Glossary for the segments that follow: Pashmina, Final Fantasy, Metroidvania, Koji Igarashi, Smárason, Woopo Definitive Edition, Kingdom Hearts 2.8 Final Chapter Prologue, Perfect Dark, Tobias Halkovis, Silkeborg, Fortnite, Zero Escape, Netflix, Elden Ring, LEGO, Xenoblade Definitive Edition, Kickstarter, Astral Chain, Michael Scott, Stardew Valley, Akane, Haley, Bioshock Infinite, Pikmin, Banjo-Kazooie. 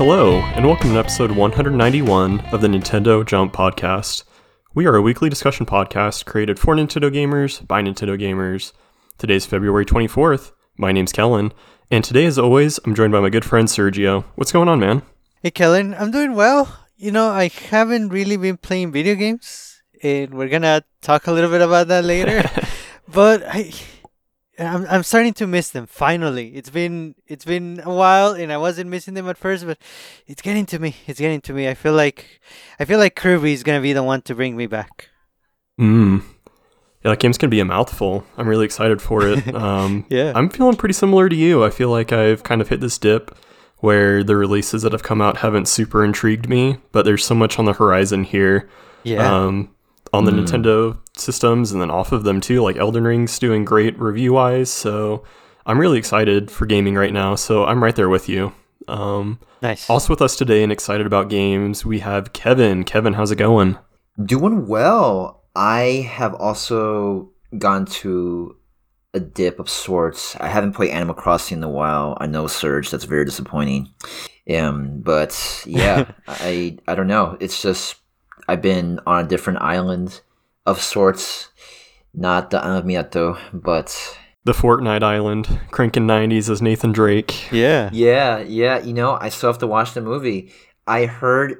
Hello, and welcome to episode 191 of the Nintendo Jump Podcast. We are a weekly discussion podcast created for Nintendo gamers, by Nintendo gamers. Today's February 24th. My name's Kellen, and today, as always, I'm joined by my good friend Sergio. What's going on, man? Hey, Kellen. I'm doing well. You know, I haven't really been playing video games, and we're gonna talk a little bit about that later. But I'm starting to miss them. Finally, it's been a while, and I wasn't missing them at first, but it's getting to me. I feel like Kirby's gonna be the one to bring me back. Yeah, that game's gonna be a mouthful. I'm really excited for it. Yeah, I'm feeling pretty similar to you. I feel like I've kind of hit this dip where the releases that have come out haven't super intrigued me, but there's so much on the horizon here. Yeah. On the Nintendo systems and then off of them too, like Elden Ring's doing great review-wise, so I'm really excited for gaming right now, so I'm right there with you. Nice. Also with us today and excited about games, we have Kevin. Kevin, how's it going? Doing well. I have also gone to a dip of sorts. I haven't played Animal Crossing in a while. I know, Serge, that's very disappointing. But yeah, I don't know. It's just I've been on a different island of sorts, not the island of Miyato, but the Fortnite island, cranking 90s as Nathan Drake. Yeah. You know, I still have to watch the movie. I heard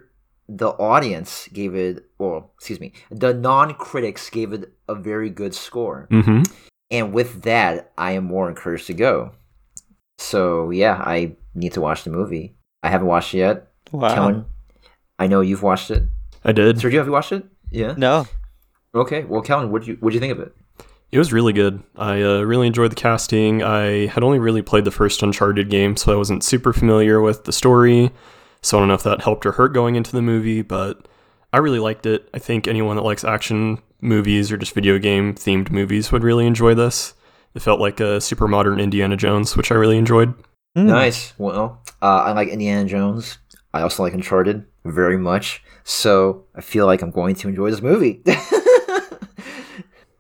the audience gave it, the non-critics gave it a very good score. Mm-hmm. And with that, I am more encouraged to go. So yeah, I need to watch the movie. I haven't watched it yet. Wow. Kellen, I know you've watched it. I did. Sergio, have you watched it? Yeah. No. Okay. Well, Kellen, what'd you think of it? It was really good. I really enjoyed the casting. I had only really played the first Uncharted game, so I wasn't super familiar with the story. So I don't know if that helped or hurt going into the movie, but I really liked it. I think anyone that likes action movies or just video game themed movies would really enjoy this. It felt like a super modern Indiana Jones, which I really enjoyed. Mm. Nice. Well, I like Indiana Jones. I also like Uncharted very much, so I feel like I'm going to enjoy this movie.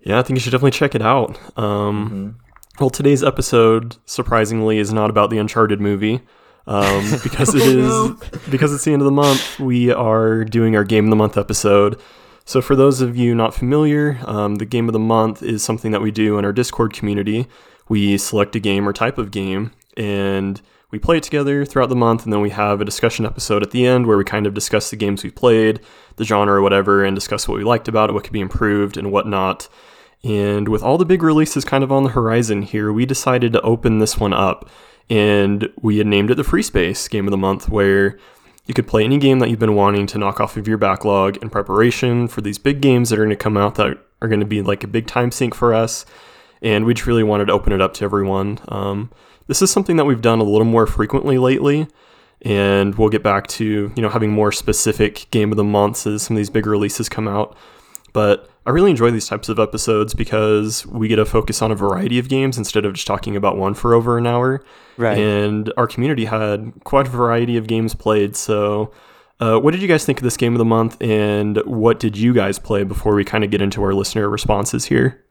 Yeah, I think you should definitely check it out. Well, today's episode, surprisingly, is not about the Uncharted movie, because because it's the end of the month. We are doing our Game of the Month episode. So for those of you not familiar, the Game of the Month is something that we do in our Discord community. We select a game or type of game, and we play it together throughout the month, and then we have a discussion episode at the end where we kind of discuss the games we've played, the genre or whatever, and discuss what we liked about it, what could be improved and whatnot. And with all the big releases kind of on the horizon here, we decided to open this one up, and we had named it the Free Space Game of the Month, where you could play any game that you've been wanting to knock off of your backlog in preparation for these big games that are going to come out that are going to be like a big time sink for us. And we just really wanted to open it up to everyone. This is something that we've done a little more frequently lately, and we'll get back to, you know, having more specific Game of the Months as some of these big releases come out. But I really enjoy these types of episodes because we get to focus on a variety of games instead of just talking about one for over an hour. Right. And our community had quite a variety of games played. So what did you guys think of this Game of the Month, and what did you guys play before we kind of get into our listener responses here?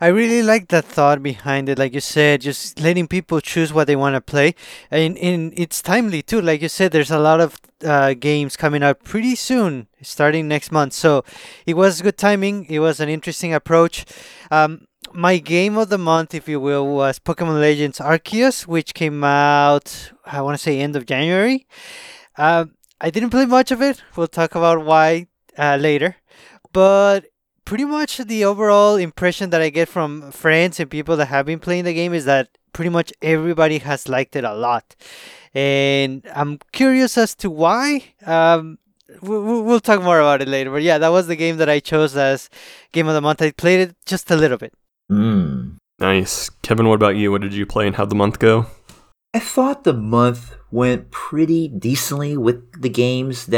I really like that thought behind it, like you said, just letting people choose what they want to play, and it's timely too. Like you said, there's a lot of games coming out pretty soon, starting next month, so it was good timing. It was an interesting approach. My game of the month, if you will, was Pokemon Legends Arceus, which came out, I want to say, end of January. I didn't play much of it. We'll talk about why later, but pretty much the overall impression that I get from friends and people that have been playing the game is that pretty much everybody has liked it a lot. And I'm curious as to why. We'll talk more about it later. But yeah, that was the game that I chose as Game of the Month. I played it just a little bit. Nice. Kevin, what about you? What did you play and how'd the month go? I thought the month went pretty decently with the games game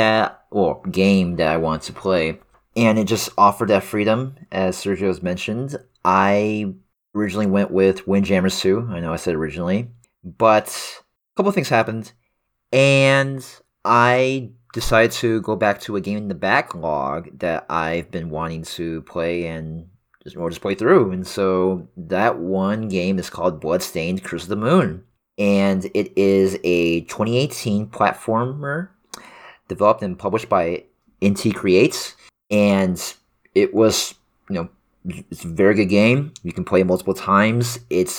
that I want to play. And it just offered that freedom, as Sergio's mentioned. I originally went with Windjammers 2. I know I said originally. But a couple of things happened. And I decided to go back to a game in the backlog that I've been wanting to play and just play through. And so that one game is called Bloodstained Curse of the Moon. and it is a 2018 platformer developed and published by NT Creates, and it was, it's a very good game. You can play it multiple times. It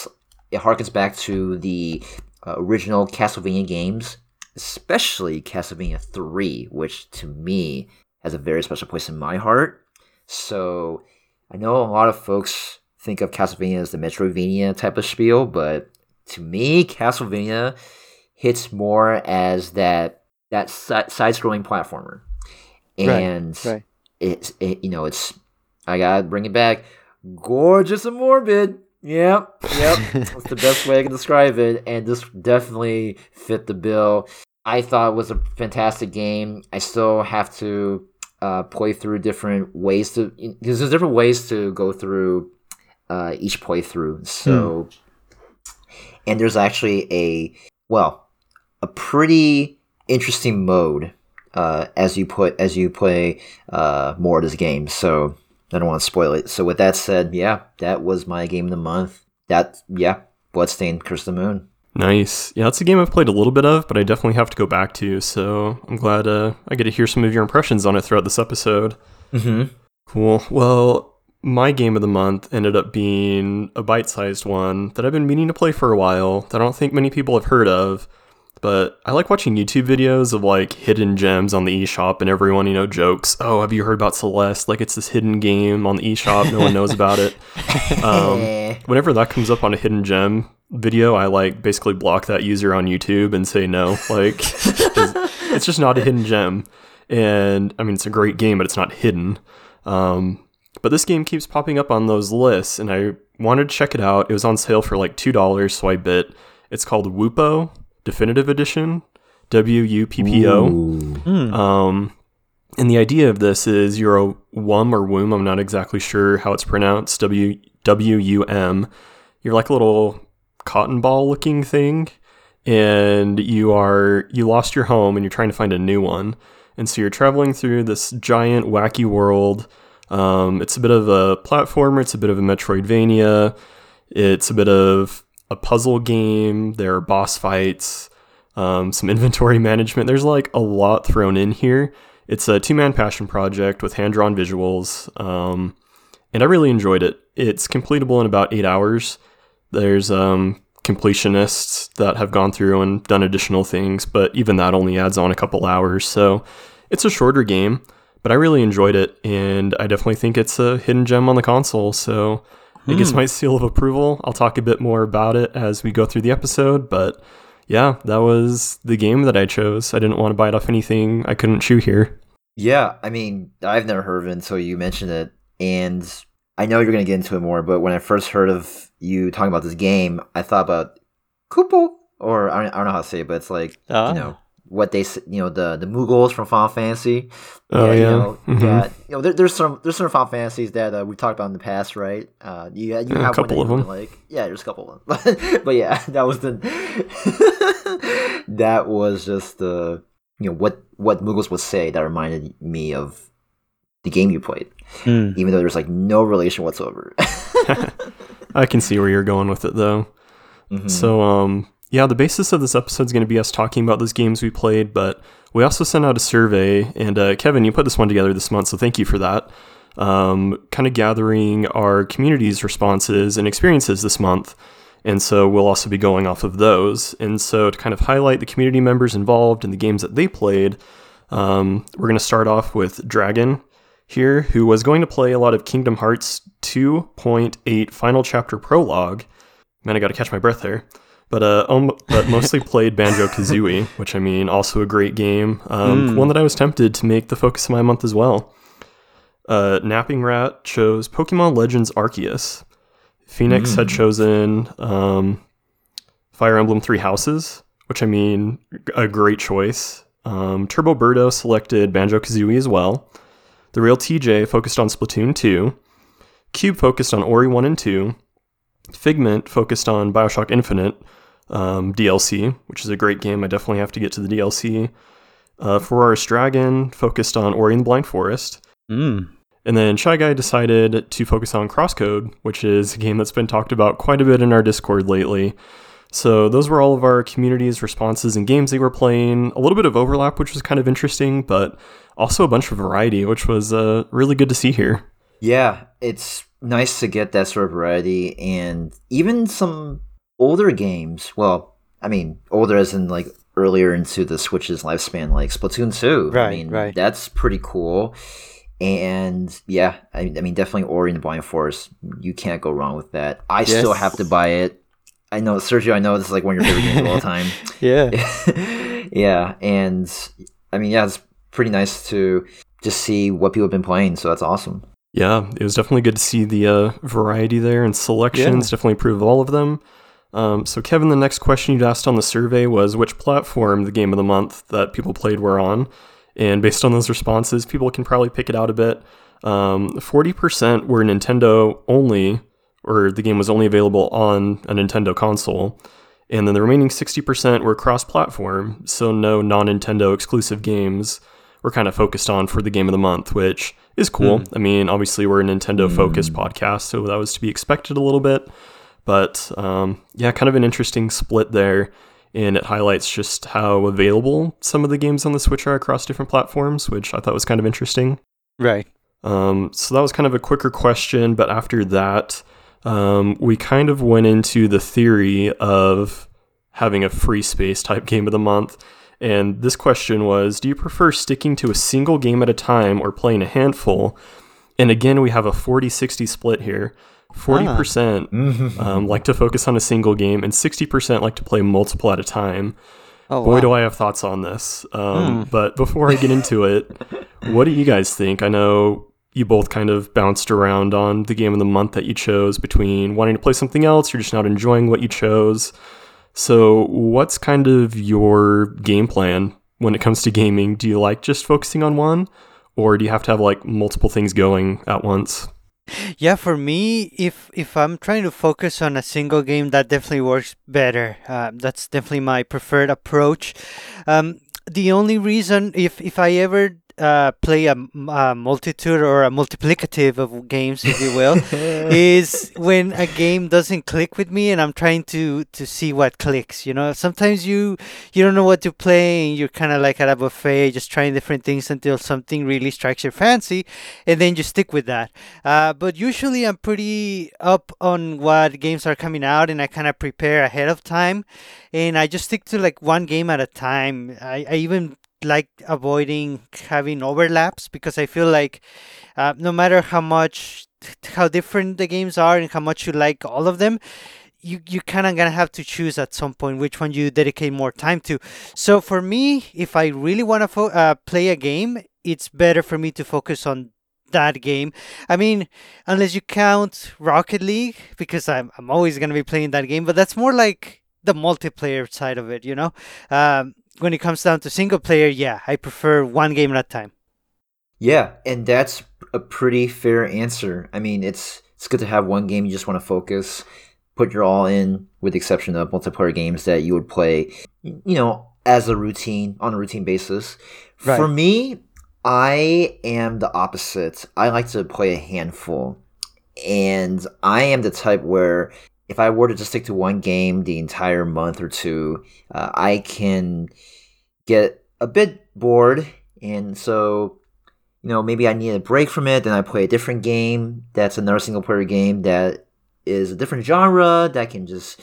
harkens back to the original Castlevania games, especially Castlevania 3, which to me has a very special place in my heart. So I know a lot of folks think of Castlevania as the Metroidvania type of spiel, but to me, Castlevania hits more as that side-scrolling platformer. And right. It's I gotta bring it back. Gorgeous and morbid. Yep. That's the best way I can describe it. And this definitely fit the bill. I thought it was a fantastic game. I still have to play through different ways to, because there's different ways to go through each playthrough. So, and there's actually a pretty interesting mode as you play more of this game. So I don't want to spoil it. So with that said, that was my game of the month. Bloodstained Curse of the Moon. Nice. Yeah, that's a game I've played a little bit of, but I definitely have to go back to. So I'm glad I get to hear some of your impressions on it throughout this episode. Mm-hmm. Cool. Well, my game of the month ended up being a bite-sized one that I've been meaning to play for a while that I don't think many people have heard of. But I like watching YouTube videos of hidden gems on the eShop, and everyone, jokes, "Oh, have you heard about Celeste? Like, it's this hidden game on the eShop. No one knows about it." Whenever that comes up on a hidden gem video, I basically block that user on YouTube and say no. It's just not a hidden gem. And I mean, it's a great game, but it's not hidden. But this game keeps popping up on those lists, and I wanted to check it out. It was on sale for $2, so I bit. It's called Woopo Definitive Edition, WUPPO. And the idea of this is you're a wum or womb. I'm not exactly sure how it's pronounced. WUM. You're a little cotton ball looking thing, and you lost your home and you're trying to find a new one. And so you're traveling through this giant wacky world. It's a bit of a platformer. It's a bit of a Metroidvania. It's a bit of a puzzle game. There are boss fights, some inventory management. There's a lot thrown in here. It's a 2-man passion project with hand-drawn visuals, and I really enjoyed it. It's completable in about 8 hours. There's completionists that have gone through and done additional things, but even that only adds on a couple hours. So it's a shorter game, but I really enjoyed it, and I definitely think it's a hidden gem on the console. So it gets my seal of approval. I'll talk a bit more about it as we go through the episode, but yeah, that was the game that I chose. I didn't want to bite off anything I couldn't chew here. Yeah, I mean, I've never heard of it until you mentioned it, and I know you're going to get into it more, but when I first heard of you talking about this game, I thought about Koopo, or I don't know how to say it, but it's what they, the Moogles from Final Fantasy. Oh, yeah. There's certain Final Fantasies that we've talked about in the past, right? You have a couple of them. There's a couple of them. But yeah, that was that was just the, what Moogles would say that reminded me of the game you played, even though there's no relation whatsoever. I can see where you're going with it, though. Mm-hmm. So, yeah, the basis of this episode is going to be us talking about those games we played, but we also sent out a survey, and Kevin, you put this one together this month, so thank you for that. Kind of gathering our community's responses and experiences this month, and so we'll also be going off of those. And so to kind of highlight the community members involved and the games that they played, we're going to start off with Dragon here, who was going to play a lot of Kingdom Hearts 2.8 Final Chapter Prologue. Man, I got to catch my breath there. But mostly played Banjo-Kazooie, which, I mean, also a great game. One that I was tempted to make the focus of my month as well. Napping Rat chose Pokemon Legends Arceus. Phoenix had chosen Fire Emblem Three Houses, which, I mean, a great choice. Turbo Birdo selected Banjo-Kazooie as well. The Real TJ focused on Splatoon 2. Cube focused on Ori 1 and 2. Figment focused on Bioshock Infinite DLC, which is a great game. I definitely have to get to the DLC. Ferraris Dragon focused on Ori and the Blind Forest. And then Shy Guy decided to focus on CrossCode, which is a game that's been talked about quite a bit in our Discord lately. So those were all of our community's responses and games they were playing. A little bit of overlap, which was kind of interesting, but also a bunch of variety, which was really good to see here. Yeah, it's nice to get that sort of variety, and even some older games. Well, I mean, older as in like earlier into the Switch's lifespan, like Splatoon 2. Right, I mean, right. That's pretty cool. And yeah, I mean, definitely Ori and the Blind Forest. You can't go wrong with that. I still have to buy it. I know, Sergio, I know this is like one of your favorite games of all time. Yeah. Yeah. And I mean, yeah, it's pretty nice to just see what people have been playing. So that's awesome. Yeah. It was definitely good to see the variety there and selections. Definitely improve all of them. So Kevin, the next question you'd asked on the survey was which platform the game of the month that people played were on. And based on those responses, people can probably pick it out a bit. 40% were Nintendo only, or the game was only available on a Nintendo console. And then the remaining 60% were cross-platform, so no non-Nintendo exclusive games were kind of focused on for the game of the month, which is cool. I mean, obviously we're a Nintendo-focused podcast, so that was to be expected a little bit. But yeah, kind of an interesting split there. And it highlights just how available some of the games on the Switch are across different platforms, which I thought was kind of interesting. Right. So that was kind of a quicker question. But after that, we kind of went into the theory of having a free space type game of the month. And this question was, do you prefer sticking to a single game at a time or playing a handful? And again, we have a 40-60 split here. 40% like to focus on a single game, and 60% like to play multiple at a time. Oh, boy, wow. Do I have thoughts on this. But before I get into it, what do you guys think? I know you both kind of bounced around on the game of the month that you chose between wanting to play something else, you're just not enjoying what you chose. So what's kind of your game plan when it comes to gaming? Do you like just focusing on one, or do you have to have like multiple things going at once? Yeah, for me, if I'm trying to focus on a single game, that definitely works better. That's definitely my preferred approach. The only reason, if I ever play a multitude or a multiplicative of games, if you will, is when a game doesn't click with me and I'm trying to see what clicks. You know, sometimes you don't know what to play and you're kind of like at a buffet just trying different things until something really strikes your fancy, and then you stick with that. But usually I'm pretty up on what games are coming out and I kind of prepare ahead of time, and I just stick to like one game at a time. I even like avoiding having overlaps because I feel like no matter how different the games are and how much you like all of them, you kind of gonna have to choose at some point which one you dedicate more time to. So for me, if I really want to play a game, it's better for me to focus on that game. I mean, unless you count Rocket League, because I'm always gonna be playing that game, but that's more like the multiplayer side of it, you know. When it comes down to single player, yeah, I prefer one game at a time. Yeah, and that's a pretty fair answer. I mean, it's good to have one game you just want to focus, put your all in, with the exception of multiplayer games that you would play, you know, as a routine, on a routine basis. Right. For me, I am the opposite. I like to play a handful, and I am the type where if I were to just stick to one game the entire month or two, I can get a bit bored. And so, you know, maybe I need a break from it. Then I play a different game that's another single-player game that is a different genre that can just,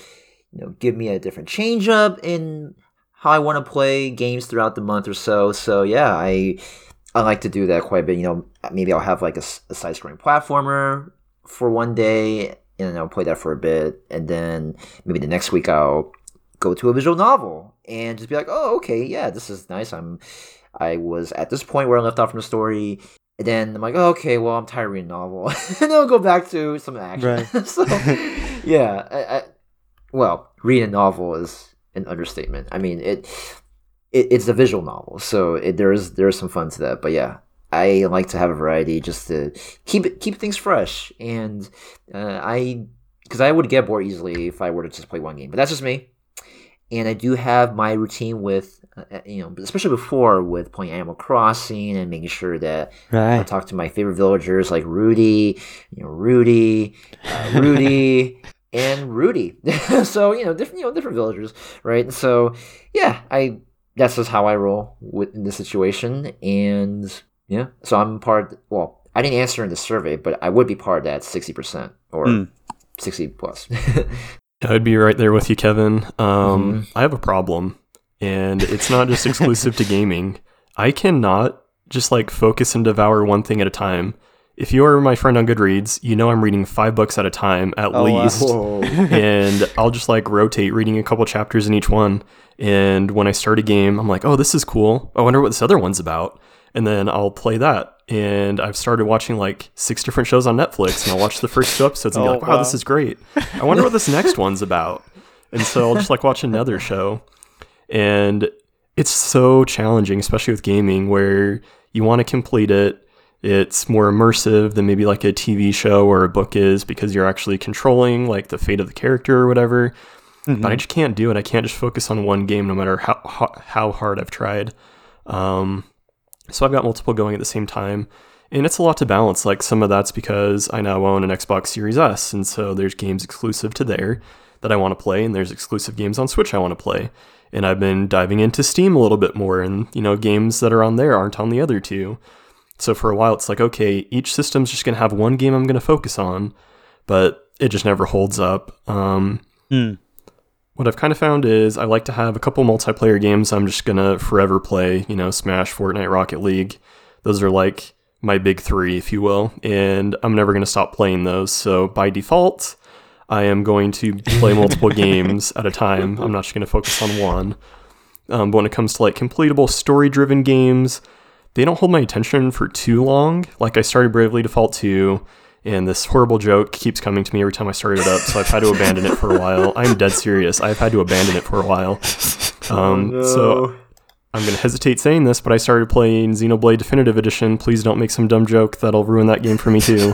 you know, give me a different change-up in how I want to play games throughout the month or so. So, yeah, I like to do that quite a bit. You know, maybe I'll have like a side-scrolling platformer for one day, and I'll play that for a bit, and then maybe the next week I'll go to a visual novel and just be like, oh, okay, yeah, this is nice. I was at this point where I left off from the story, and then I'm like, oh, okay, well, I'm tired of reading a novel, and I'll go back to some action. Right. So, yeah, well, reading a novel is an understatement. I mean, it's a visual novel, so there is some fun to that. But yeah, I like to have a variety just to keep things fresh, and because I would get bored easily if I were to just play one game. But that's just me, and I do have my routine with you know, especially before with playing Animal Crossing and making sure that I talk to my favorite villagers like Rudy, and Rudy. So, different villagers, right? So, yeah, that's just how I roll in this situation. And, yeah, so I'm part, well, I didn't answer in the survey, but I would be part of that 60% or 60 plus. I'd be right there with you, Kevin. I have a problem, and it's not just exclusive to gaming. I cannot just focus and devour one thing at a time. If you are my friend on Goodreads, I'm reading $5 at a time at least. Wow. And I'll just rotate reading a couple chapters in each one. And when I start a game, I'm like, oh, this is cool. I wonder what this other one's about. And then I'll play that. And I've started watching 6 different shows on Netflix, and I'll watch the first 2 episodes and be wow, this is great. I wonder what this next one's about. And so I'll just watch another show. And it's so challenging, especially with gaming, where you want to complete it. It's more immersive than maybe a TV show or a book is, because you're actually controlling the fate of the character or whatever. Mm-hmm. But I just can't do it. I can't just focus on one game no matter how hard I've tried. So I've got multiple going at the same time, and it's a lot to balance. Some of that's because I now own an Xbox Series S, and so there's games exclusive to there that I want to play, and there's exclusive games on Switch I want to play. And I've been diving into Steam a little bit more, and games that are on there aren't on the other two. So for a while, it's okay, each system's just going to have one game I'm going to focus on, but it just never holds up. What I've kind of found is I like to have a couple multiplayer games I'm just going to forever play, Smash, Fortnite, Rocket League. Those are my big three, if you will, and I'm never going to stop playing those. So by default, I am going to play multiple games at a time. I'm not just going to focus on one. But when it comes to completable story-driven games, they don't hold my attention for too long. I started Bravely Default 2, and this horrible joke keeps coming to me every time I start it up, so I've had to abandon it for a while. I'm dead serious. I've had to abandon it for a while. So I'm going to hesitate saying this, but I started playing Xenoblade Definitive Edition. Please don't make some dumb joke that'll ruin that game for me too.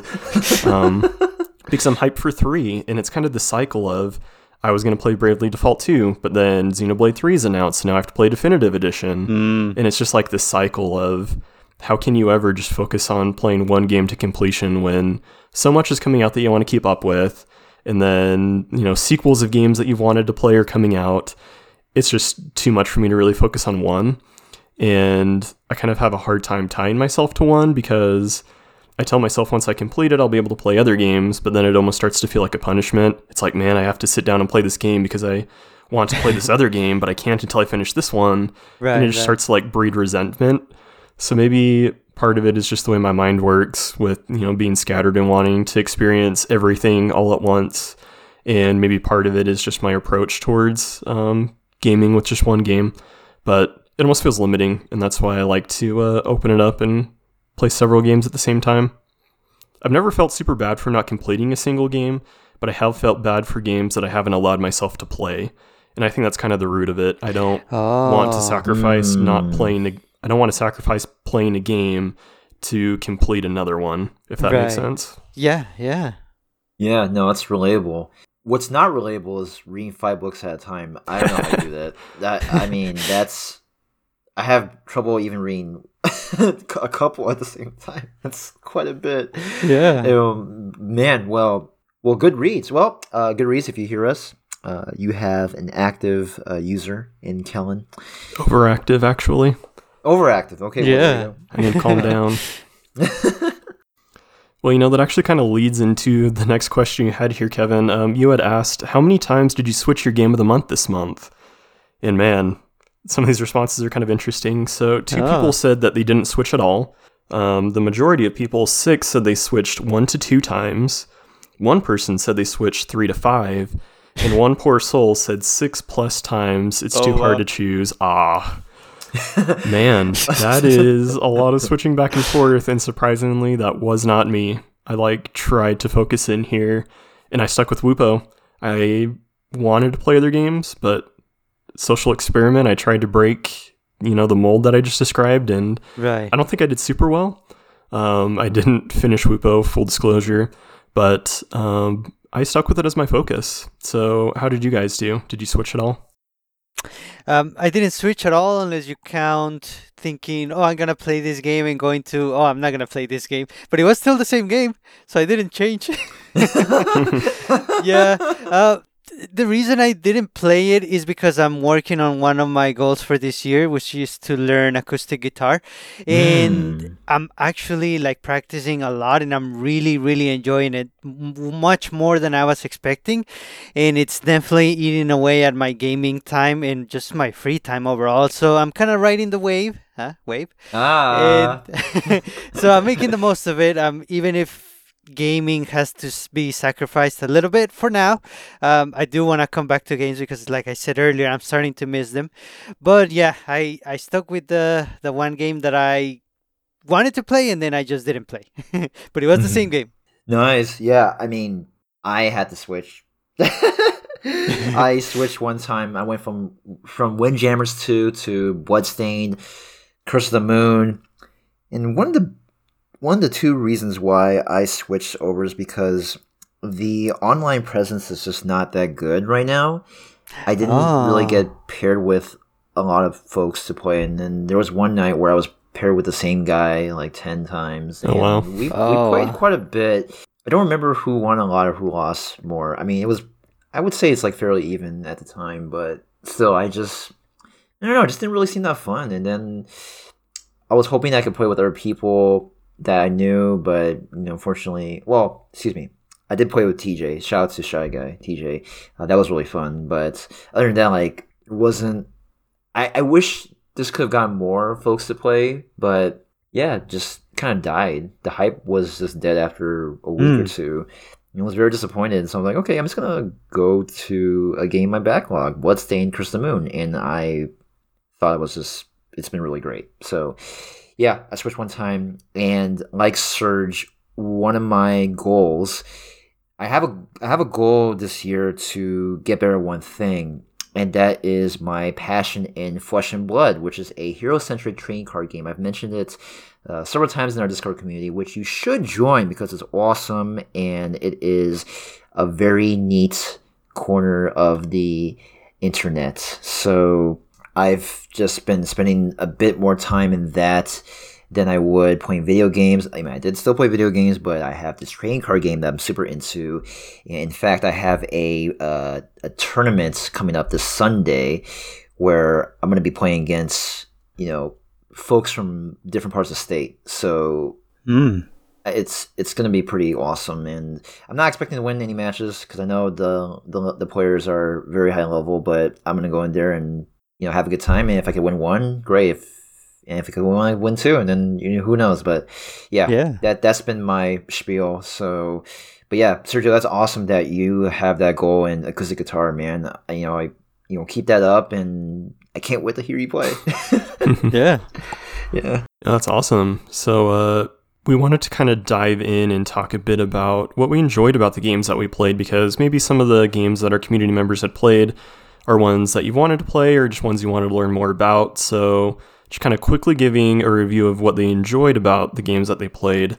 Because I'm hyped for 3, and it's kind of the cycle of I was going to play Bravely Default 2, but then Xenoblade 3 is announced, so now I have to play Definitive Edition. And it's just this cycle of how can you ever just focus on playing one game to completion when so much is coming out that you want to keep up with, and then, sequels of games that you've wanted to play are coming out. It's just too much for me to really focus on one, and I kind of have a hard time tying myself to one because I tell myself once I complete it, I'll be able to play other games, but then it almost starts to feel like a punishment. It's man, I have to sit down and play this game because I want to play this other game, but I can't until I finish this one. Right, and it just starts to breed resentment. So maybe part of it is just the way my mind works with, being scattered and wanting to experience everything all at once. And maybe part of it is just my approach towards gaming with just one game, but it almost feels limiting. And that's why I like to open it up and play several games at the same time. I've never felt super bad for not completing a single game, but I have felt bad for games that I haven't allowed myself to play. And I think that's kind of the root of it. I don't want to sacrifice not playing. I don't want to sacrifice playing a game to complete another one, if that makes sense. Yeah, no, that's relatable. What's not relatable is reading 5 books at a time. I don't know how to do that. I have trouble even reading a couple at the same time. That's quite a bit. Yeah. Goodreads. Goodreads, if you hear us, you have an active user in Kellen. Overactive, actually. Overactive. Okay. Yeah. Well, I need to calm down. Well, that actually kind of leads into the next question you had here, Kevin. You had asked, how many times did you switch your game of the month this month? And man, some of these responses are kind of interesting. So 2 people said that they didn't switch at all. The majority of people, 6, said they switched 1 to 2 times. 1 person said they switched 3 to 5. And 1 poor soul said 6+ times. It's too hard to choose. Man, that is a lot of switching back and forth. And surprisingly, that was not me. I tried to focus in here, and I stuck with Woopo. I wanted to play other games, but social experiment, I tried to break the mold that I just described, and I don't think I did super well. I didn't finish Woopo, full disclosure, but I stuck with it as my focus. So how did you guys do? Did you switch at all? I didn't switch at all, unless you count thinking, oh, I'm going to play this game, and going to, oh, I'm not going to play this game. But it was still the same game, so I didn't change. Yeah. The reason I didn't play it is because I'm working on one of my goals for this year, which is to learn acoustic guitar. And I'm actually like practicing a lot, and I'm really, really enjoying it much more than I was expecting. And it's definitely eating away at my gaming time and just my free time overall. So I'm kind of riding the wave. So I'm making the most of it. Even if gaming has to be sacrificed a little bit for now. I do want to come back to games because, like I said earlier, I'm starting to miss them. But yeah, I stuck with the one game that I wanted to play, and then I just didn't play. But it was the same game. Nice. Yeah, I mean, I had to switch. I switched one time. I went from Windjammers 2 to Bloodstained, Curse of the Moon. And one of the two reasons why I switched over is because the online presence is just not that good right now. I didn't really get paired with a lot of folks to play, and then there was one night where I was paired with the same guy like 10 times. And we played quite a bit. I don't remember who won a lot or who lost more. I mean, I would say it's like fairly even at the time, but still, I just didn't really seem that fun. And then I was hoping I could play with other people that I knew, but unfortunately, I did play with TJ. Shout out to Shy Guy, TJ. That was really fun, but other than that, I wish this could have gotten more folks to play, but yeah, just kind of died. The hype was just dead after a week or two. I was very disappointed, so I'm like, okay, I'm just gonna go to a game in my backlog, Bloodstained Curse of the Moon, and I thought it's been really great. So yeah, I switched one time, and like Serge, one of my goals, I have a goal this year to get better at one thing, and that is my passion in Flesh and Blood, which is a hero-centric trading card game. I've mentioned it several times in our Discord community, which you should join because it's awesome, and it is a very neat corner of the internet. So I've just been spending a bit more time in that than I would playing video games. I mean, I did still play video games, but I have this trading card game that I'm super into. In fact, I have a tournament coming up this Sunday where I'm going to be playing against, folks from different parts of the state. So it's going to be pretty awesome. And I'm not expecting to win any matches because I know the players are very high level, but I'm going to go in there and have a good time, and if I could win one, great. If I could win two, and then who knows? But yeah, that's been my spiel. So, but yeah, Sergio, that's awesome that you have that goal in acoustic guitar, man. I keep that up, and I can't wait to hear you play. yeah, that's awesome. So we wanted to kind of dive in and talk a bit about what we enjoyed about the games that we played, because maybe some of the games that our community members had played are ones that you wanted to play or just ones you wanted to learn more about. So just kind of quickly giving a review of what they enjoyed about the games that they played.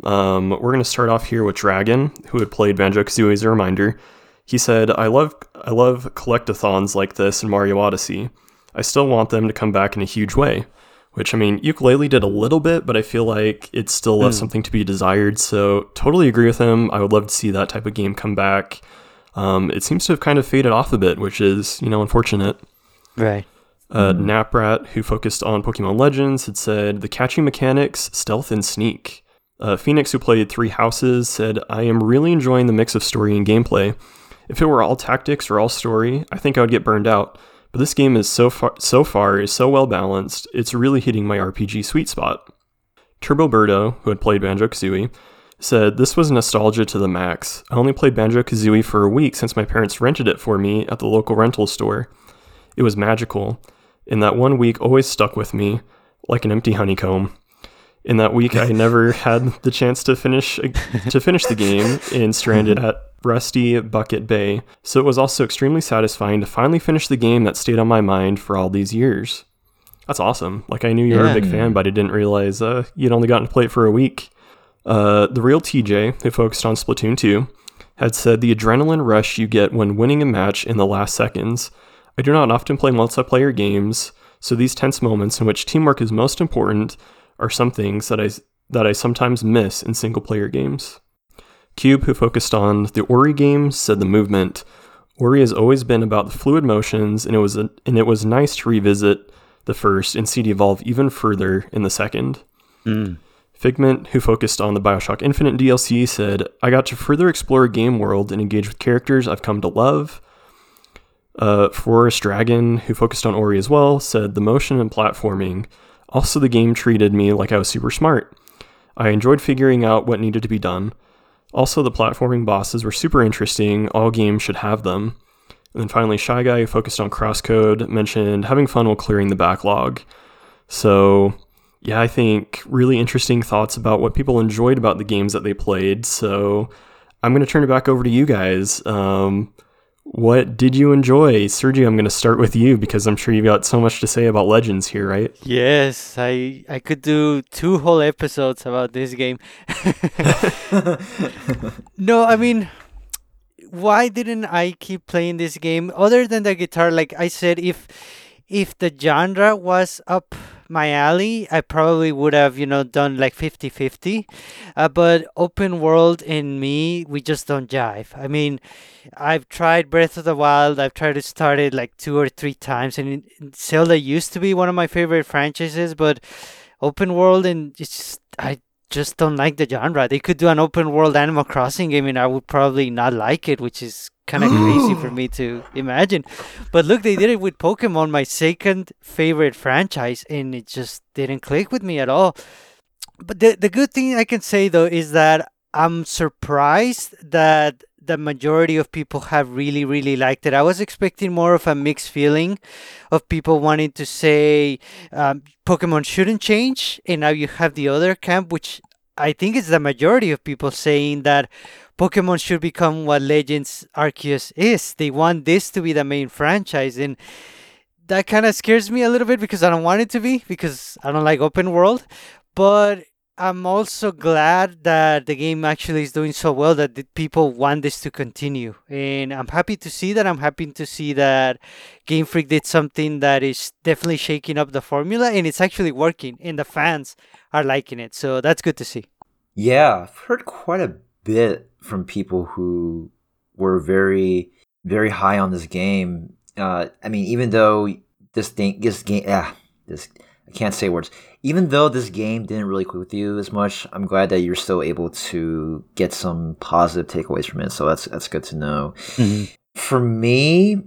We're going to start off here with Dragon, who had played Banjo-Kazooie as a reminder. He said, I love collectathons like this in Mario Odyssey. I still want them to come back in a huge way. Which, I mean, Ukulele did a little bit, but I feel like it still left something to be desired. So totally agree with him. I would love to see that type of game come back. It seems to have kind of faded off a bit, which is, unfortunate. Right. Naprat, who focused on Pokemon Legends, had said, the catchy mechanics, stealth, and sneak. Phoenix, who played Three Houses, said, I am really enjoying the mix of story and gameplay. If it were all tactics or all story, I think I would get burned out. But this game is so far is so well balanced, it's really hitting my RPG sweet spot. Turboberto, who had played Banjo-Kazooie, said, this was nostalgia to the max. I only played Banjo-Kazooie for a week since my parents rented it for me at the local rental store. It was magical, and that one week always stuck with me, like an empty honeycomb. In that week, I never had the chance to finish the game and stranded at Rusty Bucket Bay, so it was also extremely satisfying to finally finish the game that stayed on my mind for all these years. That's awesome. I knew you were a big fan, but I didn't realize you'd only gotten to play it for a week. The real TJ, who focused on Splatoon 2, had said the adrenaline rush you get when winning a match in the last seconds. I do not often play multiplayer games, so these tense moments in which teamwork is most important are some things that I sometimes miss in single-player games. Cube, who focused on the Ori games, said the movement. Ori has always been about the fluid motions, and it was nice to revisit the first and see it evolve even further in the second. Figment, who focused on the Bioshock Infinite DLC, said, I got to further explore a game world and engage with characters I've come to love. Forest Dragon, who focused on Ori as well, said, the motion and platforming. Also, the game treated me like I was super smart. I enjoyed figuring out what needed to be done. Also, the platforming bosses were super interesting. All games should have them. And then finally, Shy Guy, who focused on CrossCode, mentioned having fun while clearing the backlog. So, yeah, I think really interesting thoughts about what people enjoyed about the games that they played. So I'm going to turn it back over to you guys. What did you enjoy? Sergio, I'm going to start with you because I'm sure you've got so much to say about Legends here, right? Yes, I could do two whole episodes about this game. No, I mean, why didn't I keep playing this game? Other than the guitar, like I said, if the genre was up my alley, I probably would have, done like 50-50. But open world and me, we just don't jive. I mean, I've tried Breath of the Wild. I've tried to start it like 2 or 3 times. And Zelda used to be one of my favorite franchises, but open world and I just don't like the genre. They could do an open world Animal Crossing game and I would probably not like it, which is kind of crazy for me to imagine. But look, they did it with Pokemon, my second favorite franchise, and it just didn't click with me at all. But the good thing I can say, though, is that I'm surprised that the majority of people have really, really liked it. I was expecting more of a mixed feeling of people wanting to say Pokemon shouldn't change, and now you have the other camp, which I think is the majority of people saying that Pokemon should become what Legends Arceus is. They want this to be the main franchise, and that kind of scares me a little bit because I don't want it to be, because I don't like open world. But I'm also glad that the game actually is doing so well that people want this to continue. And I'm happy to see that. I'm happy to see that Game Freak did something that is definitely shaking up the formula, and it's actually working, and the fans are liking it. So that's good to see. Yeah, I've heard quite a bit from people who were very, very high on this game. I mean, even though I can't say words. Even though this game didn't really click with you as much, I'm glad that you're still able to get some positive takeaways from it. So that's good to know. Mm-hmm. For me,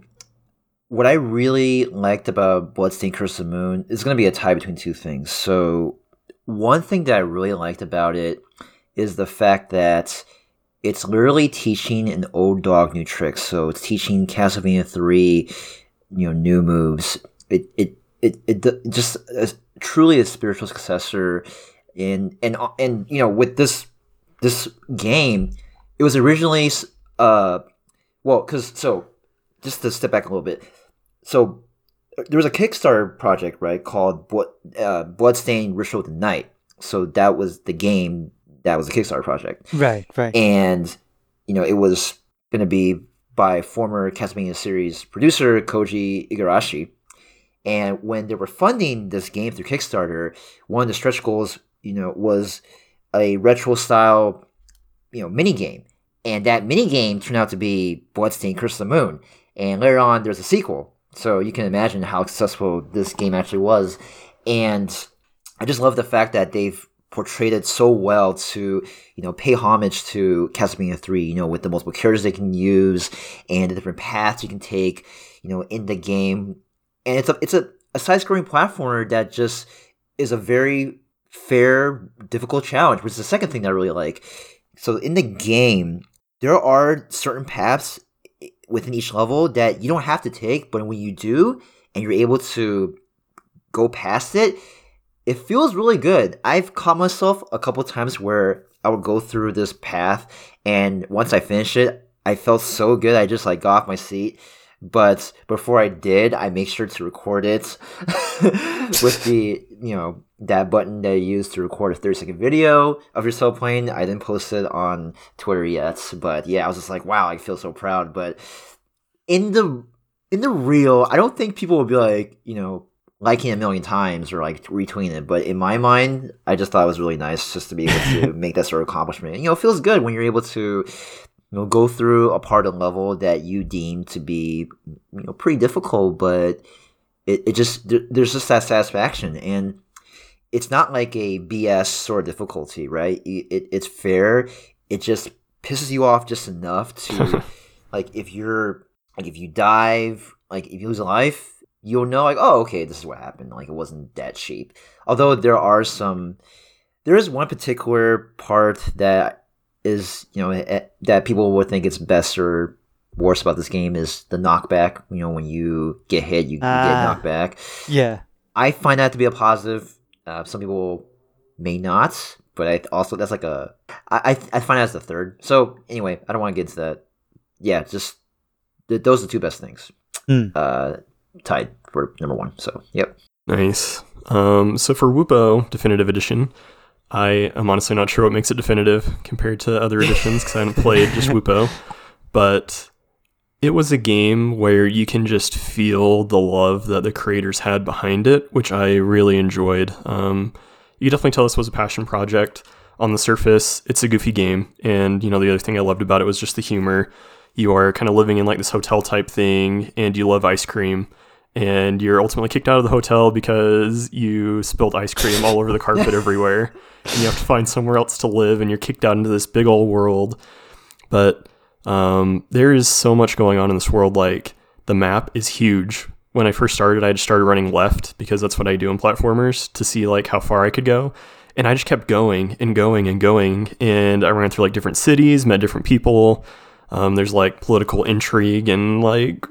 what I really liked about Bloodstained Curse of the Moon is going to be a tie between two things. So one thing that I really liked about it is the fact that it's literally teaching an old dog new tricks. So it's teaching Castlevania 3, new moves. It just is truly a spiritual successor, and with this game, it was originally just to step back a little bit, so there was a Kickstarter project, right, called Bloodstained Ritual of the Night. So that was the game that was a Kickstarter project, right, and it was going to be by former Castlevania series producer Koji Igarashi. And when they were funding this game through Kickstarter, one of the stretch goals, was a retro-style, minigame. And that minigame turned out to be Bloodstained Curse of the Moon. And later on, there's a sequel. So you can imagine how successful this game actually was. And I just love the fact that they've portrayed it so well to, pay homage to Castlevania 3, with the multiple characters they can use and the different paths you can take, in the game. And it's a side-scrolling platformer that just is a very fair, difficult challenge, which is the second thing that I really like. So in the game, there are certain paths within each level that you don't have to take, but when you do and you're able to go past it, it feels really good. I've caught myself a couple times where I would go through this path, and once I finish it, I felt so good. I just got off my seat. But before I did, I make sure to record it with the, that button that you use to record a 30-second video of yourself playing. I didn't post it on Twitter yet, but yeah, I was just wow, I feel so proud. But in the in the real, I don't think people would be like, you know, liking it a million times or like retweeting it. But in my mind, I just thought it was really nice just to be able to make that sort of accomplishment. And, you know, it feels good when you're able to, you know, go through a part of the level that you deem to be, you know, pretty difficult, but it just, there's just that satisfaction. And it's not like a BS sort of difficulty, right? It's fair. It just pisses you off just enough to, like, if you dive, like, if you lose a life, you'll know, like, oh, okay, this is what happened. Like, it wasn't that cheap. Although there is one particular part that is, you know, that people would think it's best or worse about this game is the knockback. You know, when you get hit, you get knocked back. Yeah. I find that to be a positive. Some people may not, but that's like a... I find that's the third. So, anyway, I don't want to get into that. Yeah, just those are the two best things. Mm. Tied for number one, so yep. Nice. So for Woopo Definitive Edition, I am honestly not sure what makes it definitive compared to other editions because I haven't played just Woopo, but it was a game where you can just feel the love that the creators had behind it, which I really enjoyed. You could definitely tell this was a passion project. On the surface, it's a goofy game, and you know the other thing I loved about it was just the humor. You are kind of living in like this hotel type thing, and you love ice cream, and you're ultimately kicked out of the hotel because you spilled ice cream all over the carpet everywhere, and you have to find somewhere else to live, and you're kicked out into this big old world. But there is so much going on in this world. Like, the map is huge. When I first started, I just started running left because that's what I do in platformers to see like how far I could go. And I just kept going and going and going. And I ran through like different cities, met different people. There's like political intrigue and like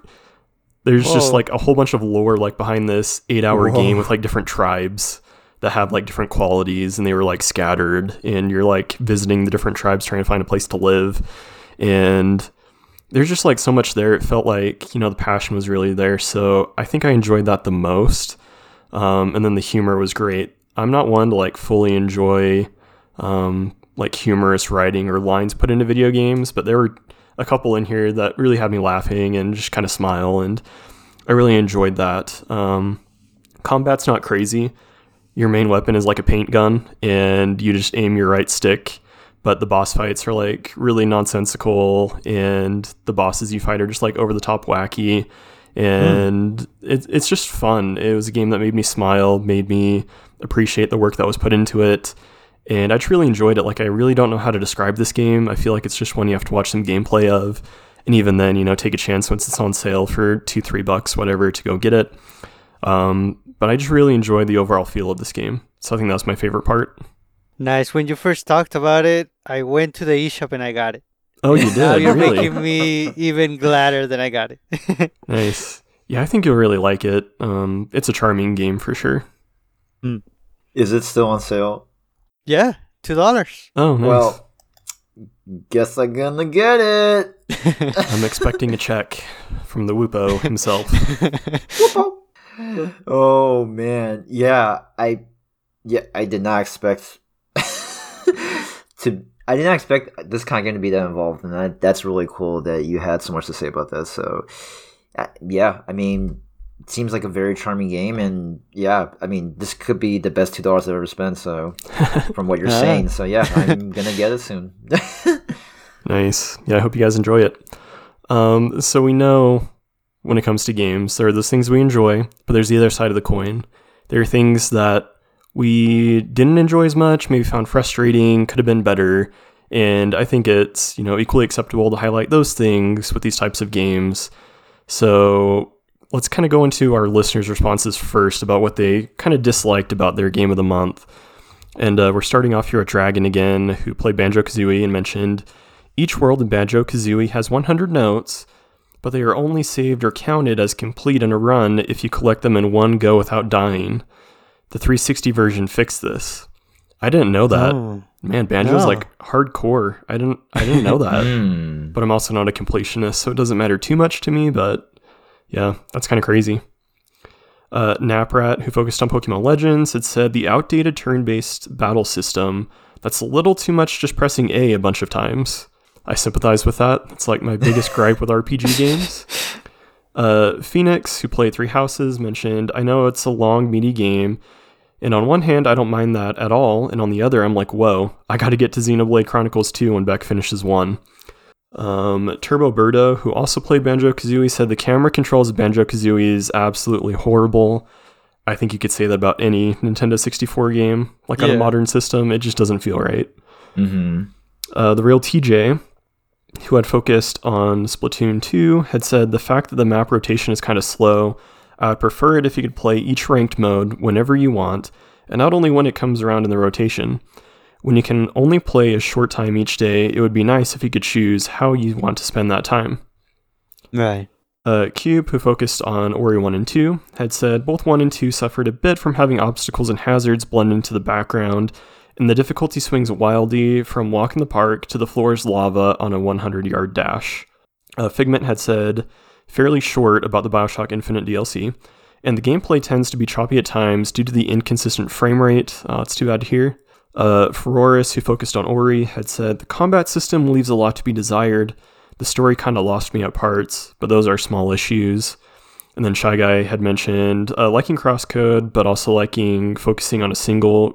there's just like a whole bunch of lore like behind this 8-hour game with like different tribes that have like different qualities and they were like scattered and you're like visiting the different tribes trying to find a place to live. And there's just like so much there. It felt like, you know, the passion was really there. So I think I enjoyed that the most. And then the humor was great. I'm not one to like fully enjoy like humorous writing or lines put into video games, but there were a couple in here that really had me laughing and just kind of smile, and I really enjoyed that. Combat's not crazy. Your main weapon is like a paint gun, and you just aim your right stick, but the boss fights are like really nonsensical, and the bosses you fight are just like over-the-top wacky, and it's just fun. It was a game that made me smile, made me appreciate the work that was put into it. And I just really enjoyed it. Like, I really don't know how to describe this game. I feel like it's just one you have to watch some gameplay of. And even then, you know, take a chance once it's on sale for $2-3, whatever, to go get it. But I just really enjoyed the overall feel of this game. So I think that was my favorite part. Nice. When you first talked about it, I went to the eShop and I got it. Oh, you did? Now you're really? Making me even gladder that I got it. Nice. Yeah, I think you'll really like it. It's a charming game for sure. Mm. Is it still on sale? Yeah, $2. Oh, nice. Well, guess I'm gonna get it. I'm expecting a check from the Woopo himself. Woopo. Oh man, I did not expect I did not expect this kind of game to be that involved, and that's really cool that you had so much to say about that. So, yeah, I mean, it seems like a very charming game, and yeah, I mean, this could be the best $2 I've ever spent, so from what you're saying. So yeah, I'm gonna get it soon. Nice. Yeah, I hope you guys enjoy it. So we know when it comes to games, there are those things we enjoy, but there's the other side of the coin. There are things that we didn't enjoy as much, maybe found frustrating, could have been better, and I think it's, you know, equally acceptable to highlight those things with these types of games. So let's kind of go into our listeners' responses first about what they kind of disliked about their game of the month. And we're starting off here with Dragon again, who played Banjo-Kazooie and mentioned, each world in Banjo-Kazooie has 100 notes, but they are only saved or counted as complete in a run if you collect them in one go without dying. The 360 version fixed this. I didn't know that. Oh, man, Banjo's like hardcore. I didn't know that. But I'm also not a completionist, so it doesn't matter too much to me, but yeah, that's kind of crazy. Naprat, who focused on Pokemon Legends, had said the outdated turn-based battle system, that's a little too much just pressing A bunch of times. I sympathize with that. It's like my biggest gripe with RPG games. Phoenix, who played Three Houses, mentioned, I know it's a long, meaty game, and on one hand, I don't mind that at all, and on the other, I'm like, whoa, I gotta get to Xenoblade Chronicles 2 when Beck finishes 1. Turbo Birdo, who also played Banjo-Kazooie, said the camera controls of Banjo-Kazooie is absolutely horrible. I think you could say that about any Nintendo 64 game. Like, on a modern system, it just doesn't feel right. Mm-hmm. The real TJ, who had focused on Splatoon 2, had said the fact that the map rotation is kind of slow. I would prefer it if you could play each ranked mode whenever you want, and not only when it comes around in the rotation. When you can only play a short time each day, it would be nice if you could choose how you want to spend that time. Right. Cube, who focused on Ori 1 and 2, had said both 1 and 2 suffered a bit from having obstacles and hazards blend into the background, and the difficulty swings wildly from walk in the park to the floor's lava on a 100-yard dash. Figment had said fairly short about the Bioshock Infinite DLC, and the gameplay tends to be choppy at times due to the inconsistent frame rate. It's too bad to hear. Feroris, who focused on Ori, had said the combat system leaves a lot to be desired. The story kind of lost me at parts, but those are small issues. And then Shy Guy had mentioned liking CrossCode, but also liking focusing on a single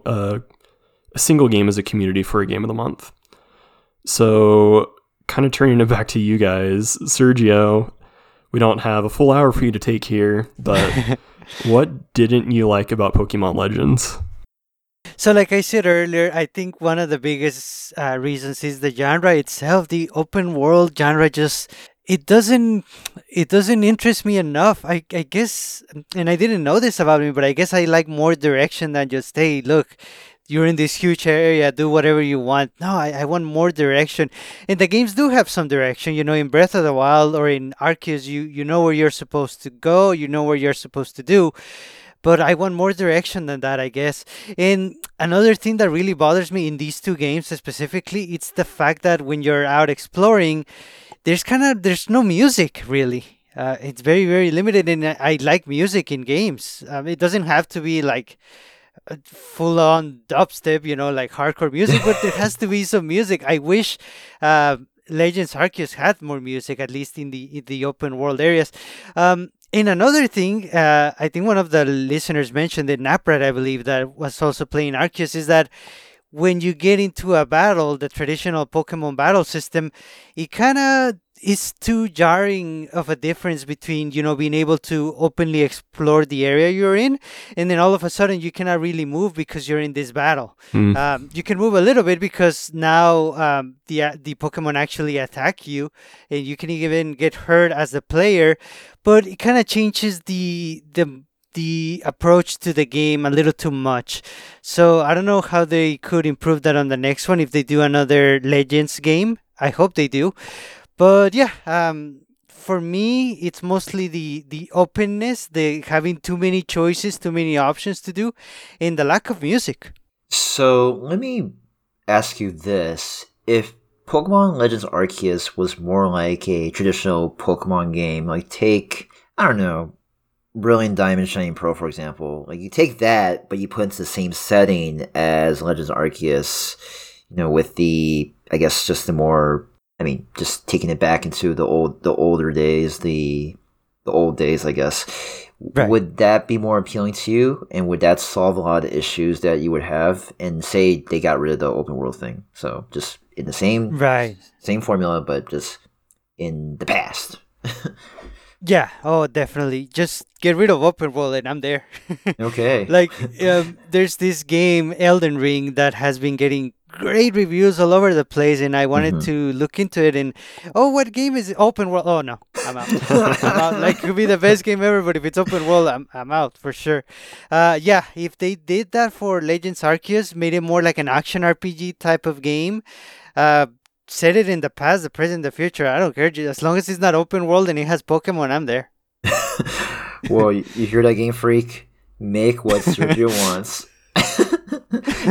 game as a community for a game of the month. So, kind of turning it back to you guys, Sergio, we don't have a full hour for you to take here, but what didn't you like about Pokemon Legends? So like I said earlier, I think one of the biggest reasons is the genre itself. The open world genre just, it doesn't interest me enough. I guess, and I didn't know this about me, but I guess I like more direction than just, hey, look, you're in this huge area, do whatever you want. No, I want more direction. And the games do have some direction. You know, in Breath of the Wild or in Arceus, you know where you're supposed to go, you know where you're supposed to do. But I want more direction than that, I guess. And another thing that really bothers me in these two games specifically, it's the fact that when you're out exploring, there's no music, really. It's very, very limited, and I like music in games. It doesn't have to be like full-on dubstep, you know, like hardcore music, but there has to be some music. I wish Legends Arceus had more music, at least in the open world areas. And another thing, I think one of the listeners mentioned in Naprat, I believe, that was also playing Arceus, is that when you get into a battle, the traditional Pokemon battle system, it kind of is too jarring of a difference between, you know, being able to openly explore the area you're in, and then all of a sudden you cannot really move because you're in this battle. Mm. You can move a little bit because now the Pokemon actually attack you, and you can even get hurt as a player, but it kind of changes the approach to the game a little too much. So I don't know how they could improve that on the next one if they do another Legends game. I hope they do. But yeah, for me, it's mostly the openness, the having too many choices, too many options to do, and the lack of music. So let me ask you this. If Pokemon Legends Arceus was more like a traditional Pokemon game, like take, I don't know, Brilliant Diamond Shining Pearl, for example. Like you take that, but you put it into the same setting as Legends Arceus, you know, with the, I guess, just the more... I mean, just taking it back into the old days, I guess. Right. Would that be more appealing to you? And would that solve a lot of issues that you would have? And say they got rid of the open world thing. So just in the same same formula, but just in the past. Yeah, oh, definitely. Just get rid of open world and I'm there. Okay. Like, there's this game, Elden Ring, that has been getting great reviews all over the place, and I wanted to look into it, and what game is it? Open world? Oh no, I'm out. I'm out. Like, it could be the best game ever, but if it's open world, I'm out for sure. If they did that for Legends Arceus, made it more like an action RPG type of game, set it in the past, the present, the future, I don't care, as long as it's not open world and it has Pokemon, I'm there. Well, you hear that, Game Freak? Make what Sergio wants.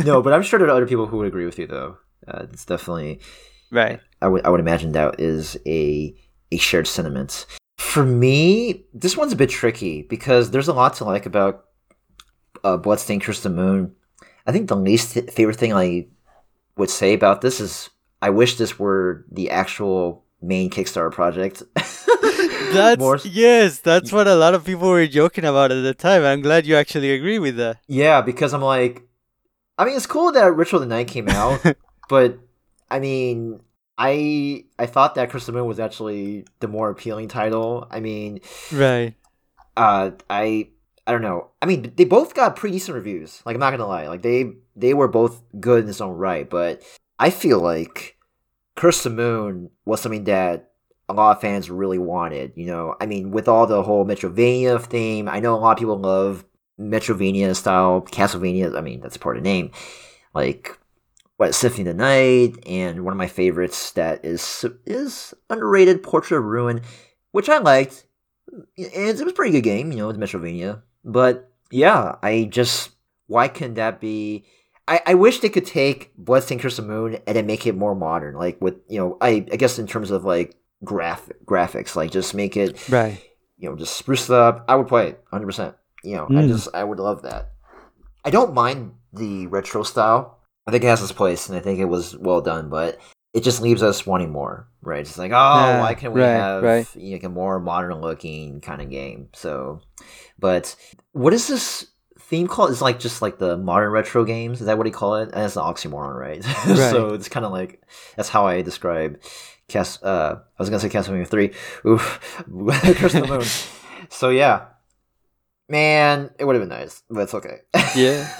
No, but I'm sure there are other people who would agree with you, though. It's definitely right. I would imagine that is a shared sentiment. For me, this one's a bit tricky because there's a lot to like about Bloodstained Curse of the Moon. I think the least favorite thing I would say about this is I wish this were the actual main Kickstarter project. Yes, that's what a lot of people were joking about at the time. I'm glad you actually agree with that. Yeah, because I'm like, I mean, it's cool that Ritual of the Night came out, but I mean, I thought that Curse of the Moon was actually the more appealing title. I mean, right? I don't know. I mean, they both got pretty decent reviews. Like, I'm not gonna lie. Like, they were both good in its own right. But I feel like Curse of the Moon was something that a lot of fans really wanted. You know, I mean, with all the whole Metroidvania theme, I know a lot of people love Metroidvania style Castlevania. I mean, that's part of the name. Like, what, Symphony of the Night, and one of my favorites that is underrated, Portrait of Ruin, which I liked. It was a pretty good game, you know, with Metroidvania. But yeah, why couldn't that be? I wish they could take Bloodstained Curse of the Moon and then make it more modern, like with, you know, I guess in terms of like graphics, like just make it right, you know, just spruce it up. I would play it 100%. You know, I would love that. I don't mind the retro style. I think it has its place, and I think it was well done, but it just leaves us wanting more, right? It's like, why can't we have you know, a more modern-looking kind of game? So, but what is this theme called? It's like just like the modern retro games. Is that what you call it? And it's an oxymoron, right? Right. So it's kind of like, that's how I describe I was gonna say Castlevania 3. Oof, Curse of the Moon. So yeah, man, it would have been nice, but it's okay. Yeah.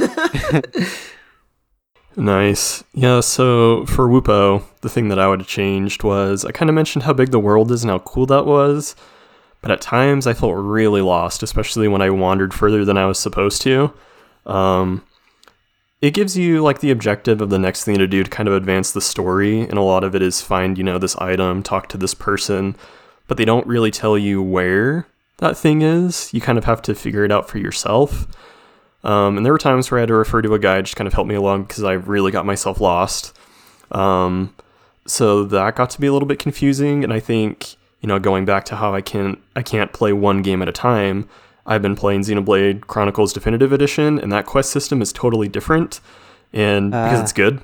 Nice. Yeah, so for Woopo, the thing that I would have changed was, I kind of mentioned how big the world is and how cool that was, but at times I felt really lost, especially when I wandered further than I was supposed to. It gives you like the objective of the next thing to do to kind of advance the story, and a lot of it is find, you know, this item, talk to this person, but they don't really tell you where that thing is. You kind of have to figure it out for yourself. And there were times where I had to refer to a guide to kind of help me along because I really got myself lost. So that got to be a little bit confusing. And I think, you know, going back to how I can't play one game at a time, I've been playing Xenoblade Chronicles Definitive Edition, and that quest system is totally different. And because it's good,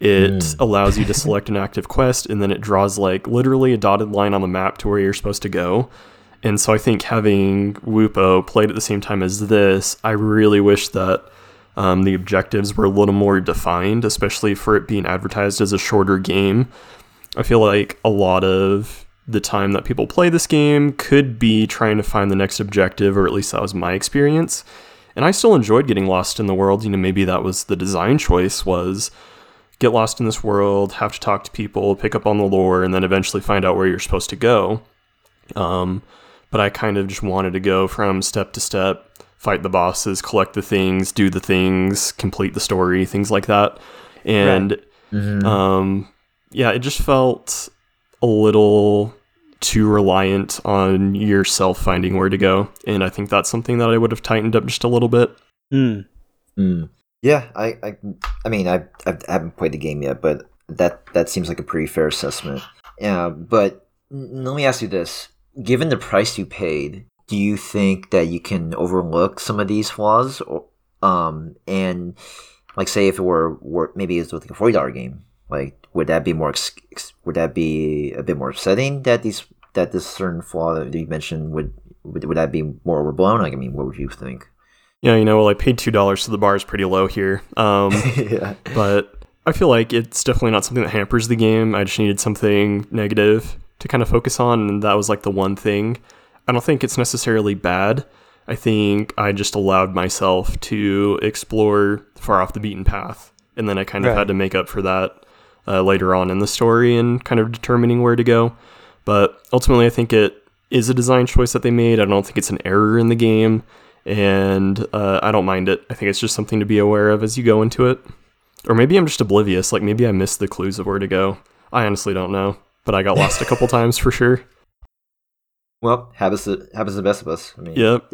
it allows you to select an active quest, and then it draws like literally a dotted line on the map to where you're supposed to go. And so I think having Woopo played at the same time as this, I really wish that the objectives were a little more defined, especially for it being advertised as a shorter game. I feel like a lot of the time that people play this game could be trying to find the next objective, or at least that was my experience. And I still enjoyed getting lost in the world. You know, maybe that was the design choice, was get lost in this world, have to talk to people, pick up on the lore, and then eventually find out where you're supposed to go. But I kind of just wanted to go from step to step, fight the bosses, collect the things, do the things, complete the story, things like that. And, it just felt a little too reliant on yourself finding where to go. And I think that's something that I would have tightened up just a little bit. Yeah. I mean, I haven't played the game yet, but that seems like a pretty fair assessment. Yeah. But let me ask you this. Given the price you paid, do you think that you can overlook some of these flaws? And like, say if it were maybe it's with like a $40 game, like would that be a bit more upsetting that this certain flaw that you mentioned would that be more overblown? Like, I mean, what would you think? Yeah, you know, well, I paid $2, so the bar is pretty low here. Yeah. But I feel like it's definitely not something that hampers the game. I just needed something negative to kind of focus on, and that was like the one thing. I don't think it's necessarily bad. I think I just allowed myself to explore far off the beaten path, and then I kind of had to make up for that later on in the story and kind of determining where to go. But ultimately, I think it is a design choice that they made. I don't think it's an error in the game, and I don't mind it. I think it's just something to be aware of as you go into it. Or maybe I'm just oblivious, like maybe I missed the clues of where to go. I honestly don't know. But I got lost a couple times for sure. Well, happens to the best of us. I mean. Yep.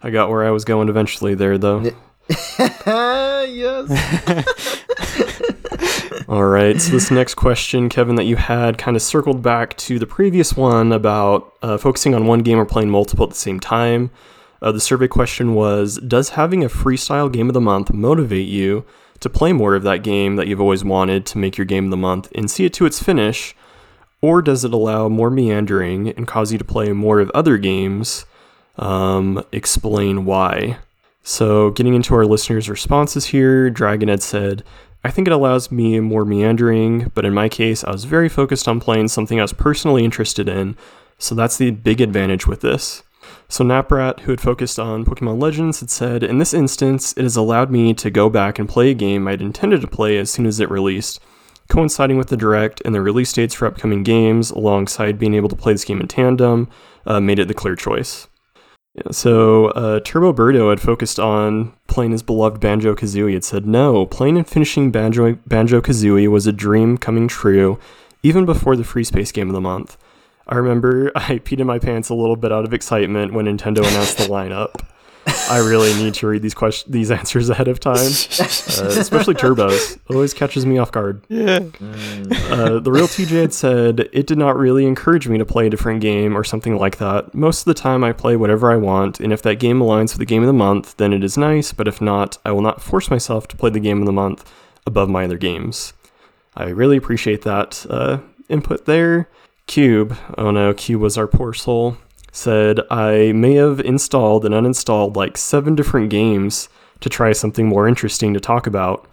I got where I was going eventually there, though. Yes. All right. So this next question, Kevin, that you had kind of circled back to the previous one about focusing on one game or playing multiple at the same time. The survey question was, does having a freestyle game of the month motivate you to play more of that game that you've always wanted to make your game of the month and see it to its finish? Or does it allow more meandering and cause you to play more of other games? Explain why. So getting into our listeners' responses here, Dragonhead said, I think it allows me more meandering, but in my case, I was very focused on playing something I was personally interested in, so that's the big advantage with this. So Naprat, who had focused on Pokemon Legends, had said, in this instance, it has allowed me to go back and play a game I'd intended to play as soon as it released, coinciding with the Direct and the release dates for upcoming games, alongside being able to play this game in tandem, made it the clear choice. So Turbo Birdo had focused on playing his beloved Banjo-Kazooie. It said, no, playing and finishing Banjo-Kazooie was a dream coming true, even before the Free Space Game of the Month. I remember I peed in my pants a little bit out of excitement when Nintendo announced the lineup. I really need to read these answers ahead of time, especially Turbo's. Always catches me off guard. Yeah. The real TJ had said, it did not really encourage me to play a different game or something like that. Most of the time I play whatever I want, and if that game aligns with the game of the month, then it is nice, but if not, I will not force myself to play the game of the month above my other games. I really appreciate that input there. Cube, oh no, Cube was our poor soul, said, I may have installed and uninstalled like 7 different games to try something more interesting to talk about.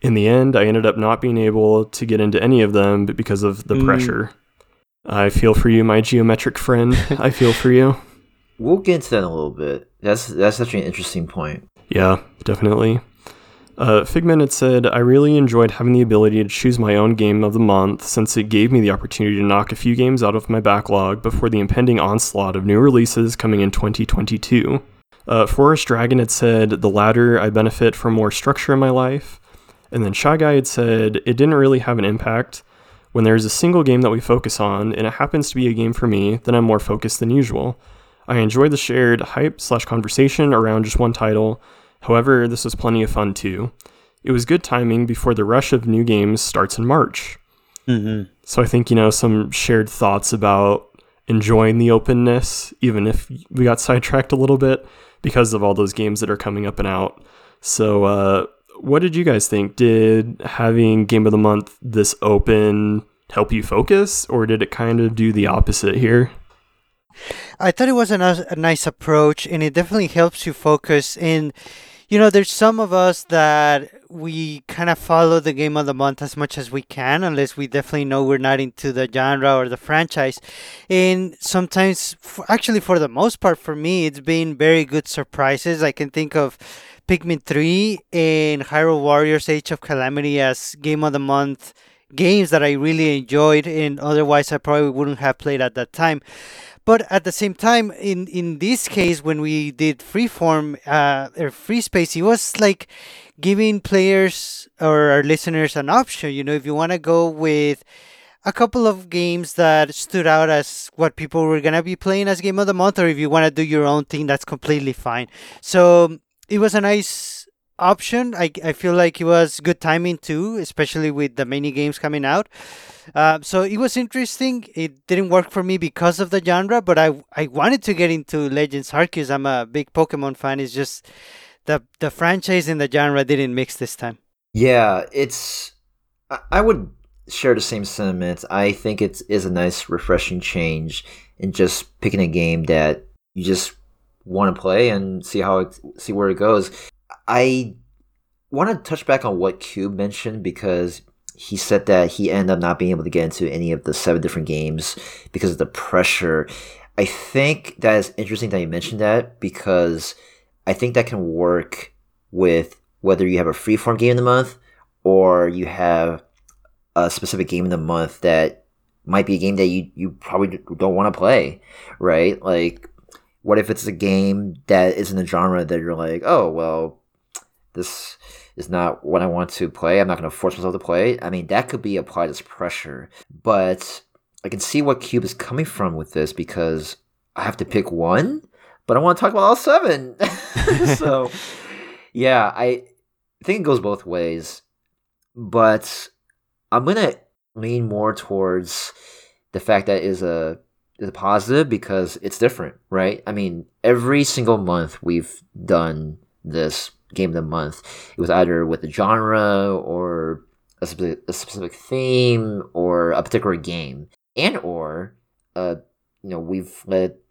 In the end, I ended up not being able to get into any of them because of the pressure. I feel for you, my geometric friend. I feel for you. We'll get into that in a little bit. That's actually an interesting point. Yeah, definitely. Figment had said, I really enjoyed having the ability to choose my own game of the month since it gave me the opportunity to knock a few games out of my backlog before the impending onslaught of new releases coming in 2022. Forest Dragon had said, the latter, I benefit from more structure in my life. And then Shy Guy had said, it didn't really have an impact. When there is a single game that we focus on, and it happens to be a game for me, then I'm more focused than usual. I enjoy the shared hype/conversation around just one title. However, this was plenty of fun too. It was good timing before the rush of new games starts in March. Mm-hmm. So I think, some shared thoughts about enjoying the openness, even if we got sidetracked a little bit because of all those games that are coming up and out. So what did you guys think? Did having Game of the Month this open help you focus, or did it kind of do the opposite here? I thought it was a nice approach, and it definitely helps you focus. And, there's some of us that we kind of follow the game of the month as much as we can, unless we definitely know we're not into the genre or the franchise. And sometimes, actually for the most part, for me, it's been very good surprises. I can think of Pikmin 3 and Hyrule Warriors Age of Calamity as game of the month games that I really enjoyed, and otherwise I probably wouldn't have played at that time. But at the same time, in this case, when we did Freeform or Free Space, it was like giving players or our listeners an option. If you want to go with a couple of games that stood out as what people were going to be playing as Game of the Month, or if you want to do your own thing, that's completely fine. So it was a nice option. I feel like it was good timing too, especially with the many games coming out. So it was interesting. It didn't work for me because of the genre, but I wanted to get into Legends Arceus. I'm a big Pokemon fan. It's just the franchise and the genre didn't mix this time. Yeah, I would share the same sentiments. I think it is a nice, refreshing change in just picking a game that you just want to play and see where it goes. I want to touch back on what Cube mentioned, because he said that he ended up not being able to get into any of the 7 different games because of the pressure. I think that is interesting that you mentioned that, because I think that can work with whether you have a freeform game of the month or you have a specific game of the month that might be a game that you probably don't want to play, right? Like, what if it's a game that is in the genre that you're like, oh, well, this is not what I want to play. I'm not going to force myself to play it. I mean, that could be applied as pressure. But I can see what Cube is coming from with this, because I have to pick one, but I want to talk about all 7. So, yeah, I think it goes both ways. But I'm going to lean more towards the fact that it's a positive, because it's different, right? I mean, every single month we've done this game of the month. It was either with a genre or a specific theme or a particular game. and or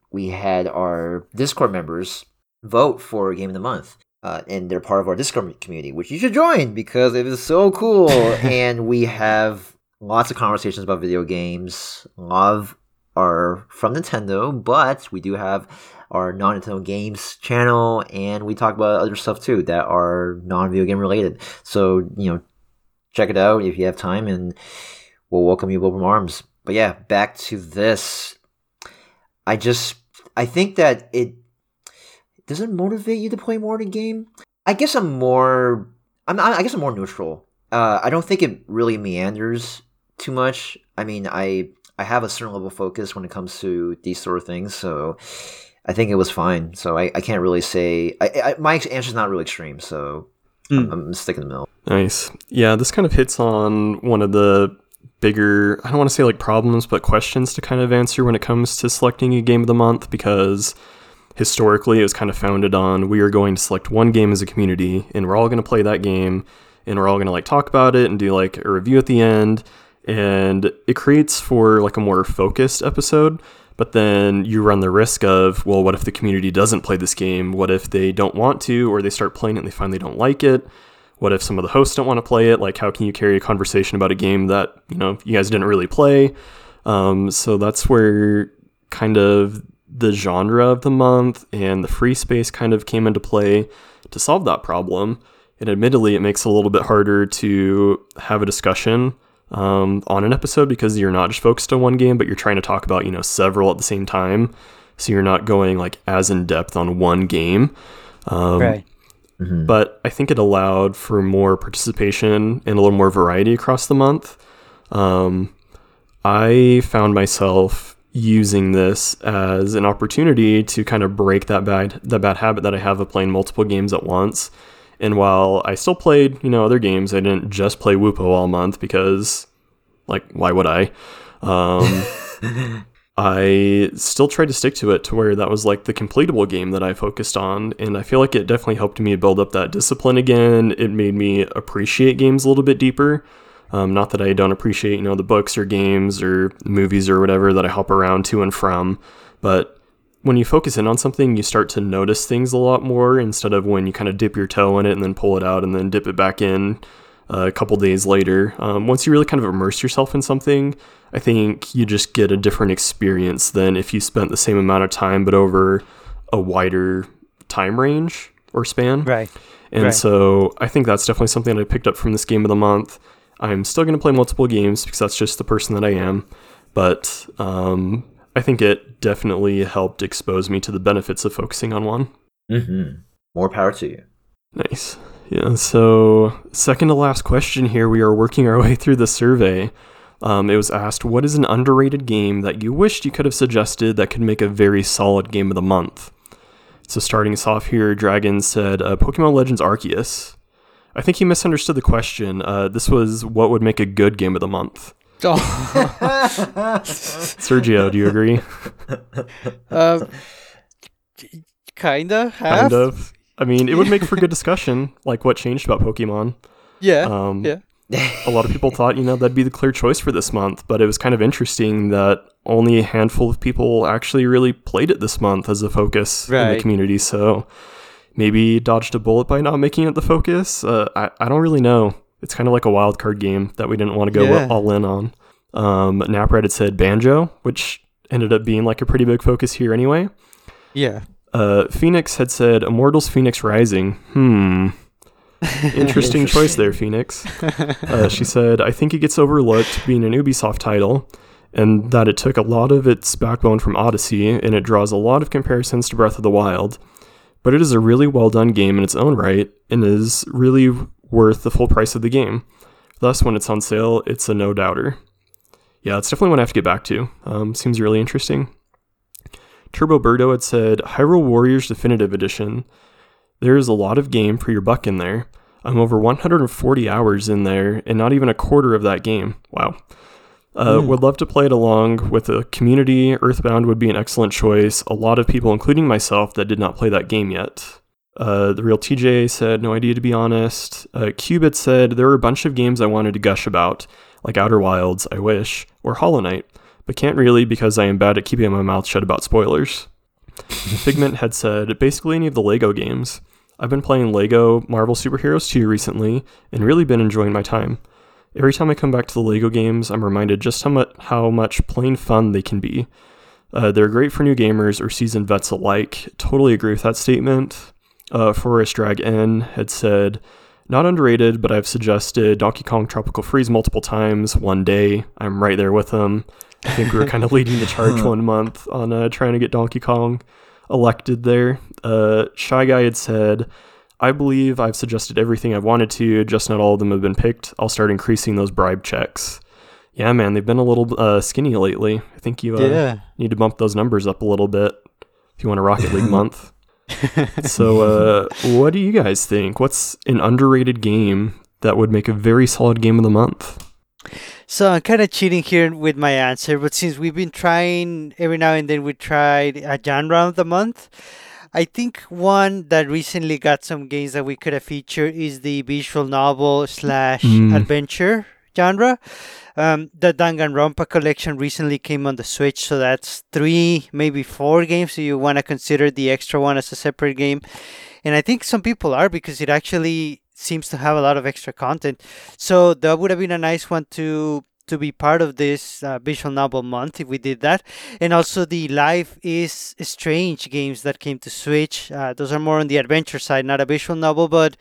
we had our Discord members vote for Game of the Month. And they're part of our Discord community, which you should join because it is so cool. And we have lots of conversations about video games. A lot of are from Nintendo, but we do have our non-Nintendo games channel, and we talk about other stuff too that are non-video game related. So, you know, check it out if you have time, and we'll welcome you with open arms. But yeah, back to this. I think that it doesn't motivate you to play more of the game. I guess I'm more neutral. I don't think it really meanders too much. I mean, I have a certain level of focus when it comes to these sort of things, so I think it was fine. So I can't really say... my answer's not really extreme, so I'm sticking in the middle. Nice. Yeah, this kind of hits on one of the bigger, I don't want to say like problems, but questions to kind of answer when it comes to selecting a game of the month, because historically it was kind of founded on we are going to select one game as a community, and we're all going to play that game, and we're all going to like talk about it and do like a review at the end. And it creates for like a more focused episode, but then you run the risk of, well, what if the community doesn't play this game? What if they don't want to, or they start playing it and they finally don't like it? What if some of the hosts don't want to play it? Like, how can you carry a conversation about a game that, you know, you guys didn't really play? So that's where kind of the genre of the month and the free space kind of came into play to solve that problem. And admittedly, it makes it a little bit harder to have a discussion on an episode, because you're not just focused on one game, but you're trying to talk about, you know, several at the same time, so you're not going like as in depth on one game. Right. Mm-hmm. But I think it allowed for more participation and a little more variety across the month. I found myself using this as an opportunity to kind of break that bad habit that I have of playing multiple games at once. And while I still played, you know, other games, I didn't just play Woopo all month because, like, why would I? I still tried to stick to it to where that was, like, the completable game that I focused on. And I feel like it definitely helped me build up that discipline again. It made me appreciate games a little bit deeper. Not that I don't appreciate, you know, the books or games or movies or whatever that I hop around to and from. But when you focus in on something, you start to notice things a lot more, instead of when you kind of dip your toe in it and then pull it out and then dip it back in a couple days later. Once you really kind of immerse yourself in something, I think you just get a different experience than if you spent the same amount of time but over a wider time range or span. Right. And right. So I think that's definitely something that I picked up from this Game of the Month. I'm still going to play multiple games because that's just the person that I am. But I think it definitely helped expose me to the benefits of focusing on one. Mm-hmm. More power to you. Nice. Yeah, so second to last question here, we are working our way through the survey. It was asked, what is an underrated game that you wished you could have suggested that could make a very solid game of the month? So starting us off here, Dragon said, Pokemon Legends Arceus. I think he misunderstood the question. This was what would make a good game of the month. Oh. Sergio, do you agree? Kind of. I mean, it would make for good discussion, like what changed about Pokemon. Yeah. Yeah. A lot of people thought, you know, that'd be the clear choice for this month, but it was kind of interesting that only a handful of people actually really played it this month as a focus in the community. So maybe dodged a bullet by not making it the focus. I don't really know. It's kind of like a wild card game that we didn't want to go all in on. NapReddit said Banjo, which ended up being like a pretty big focus here anyway. Yeah. Phoenix had said Immortals Phoenix Rising. Interesting choice there, Phoenix. She said, I think it gets overlooked being an Ubisoft title, and that it took a lot of its backbone from Odyssey, and it draws a lot of comparisons to Breath of the Wild. But it is a really well done game in its own right, and is really worth the full price of the game. Thus, when it's on sale, it's a no-doubter. Yeah, it's definitely one I have to get back to. Seems really interesting. Turbo Birdo had said, Hyrule Warriors Definitive Edition. There is a lot of game for your buck in there. I'm over 140 hours in there, and not even a quarter of that game. Wow. Would love to play it along with a community. Earthbound would be an excellent choice. A lot of people, including myself, that did not play that game yet. The Real TJ said, no idea, to be honest. Cubit said, there were a bunch of games I wanted to gush about, like Outer Wilds, I wish, or Hollow Knight, but can't really because I am bad at keeping my mouth shut about spoilers. Figment had said, basically any of the LEGO games. I've been playing LEGO Marvel Super Heroes 2 recently and really been enjoying my time. Every time I come back to the LEGO games, I'm reminded just how much plain fun they can be. They're great for new gamers or seasoned vets alike. Totally agree with that statement. Forest Drag N had said, not underrated, but I've suggested Donkey Kong Tropical Freeze multiple times one day. I'm right there with them. I think we were kind of leading the charge one month on trying to get Donkey Kong elected there. Shy Guy had said, I believe I've suggested everything I wanted to, just not all of them have been picked. I'll start increasing those bribe checks. Yeah, man, they've been a little skinny lately. I think you need to bump those numbers up a little bit if you want a Rocket League month. So what do you guys think? What's an underrated game that would make a very solid game of the month? So I'm kind of cheating here with my answer, but since we've been trying, every now and then we tried a genre of the month. I think one that recently got some games that we could have featured is the visual novel / adventure genre. The Danganronpa collection recently came on the Switch, so that's 3, maybe 4 games. So you want to consider the extra one as a separate game. And I think some people are because it actually seems to have a lot of extra content. So that would have been a nice one to be part of this visual novel month if we did that. And also the Life is Strange games that came to Switch. Those are more on the adventure side, not a visual novel, but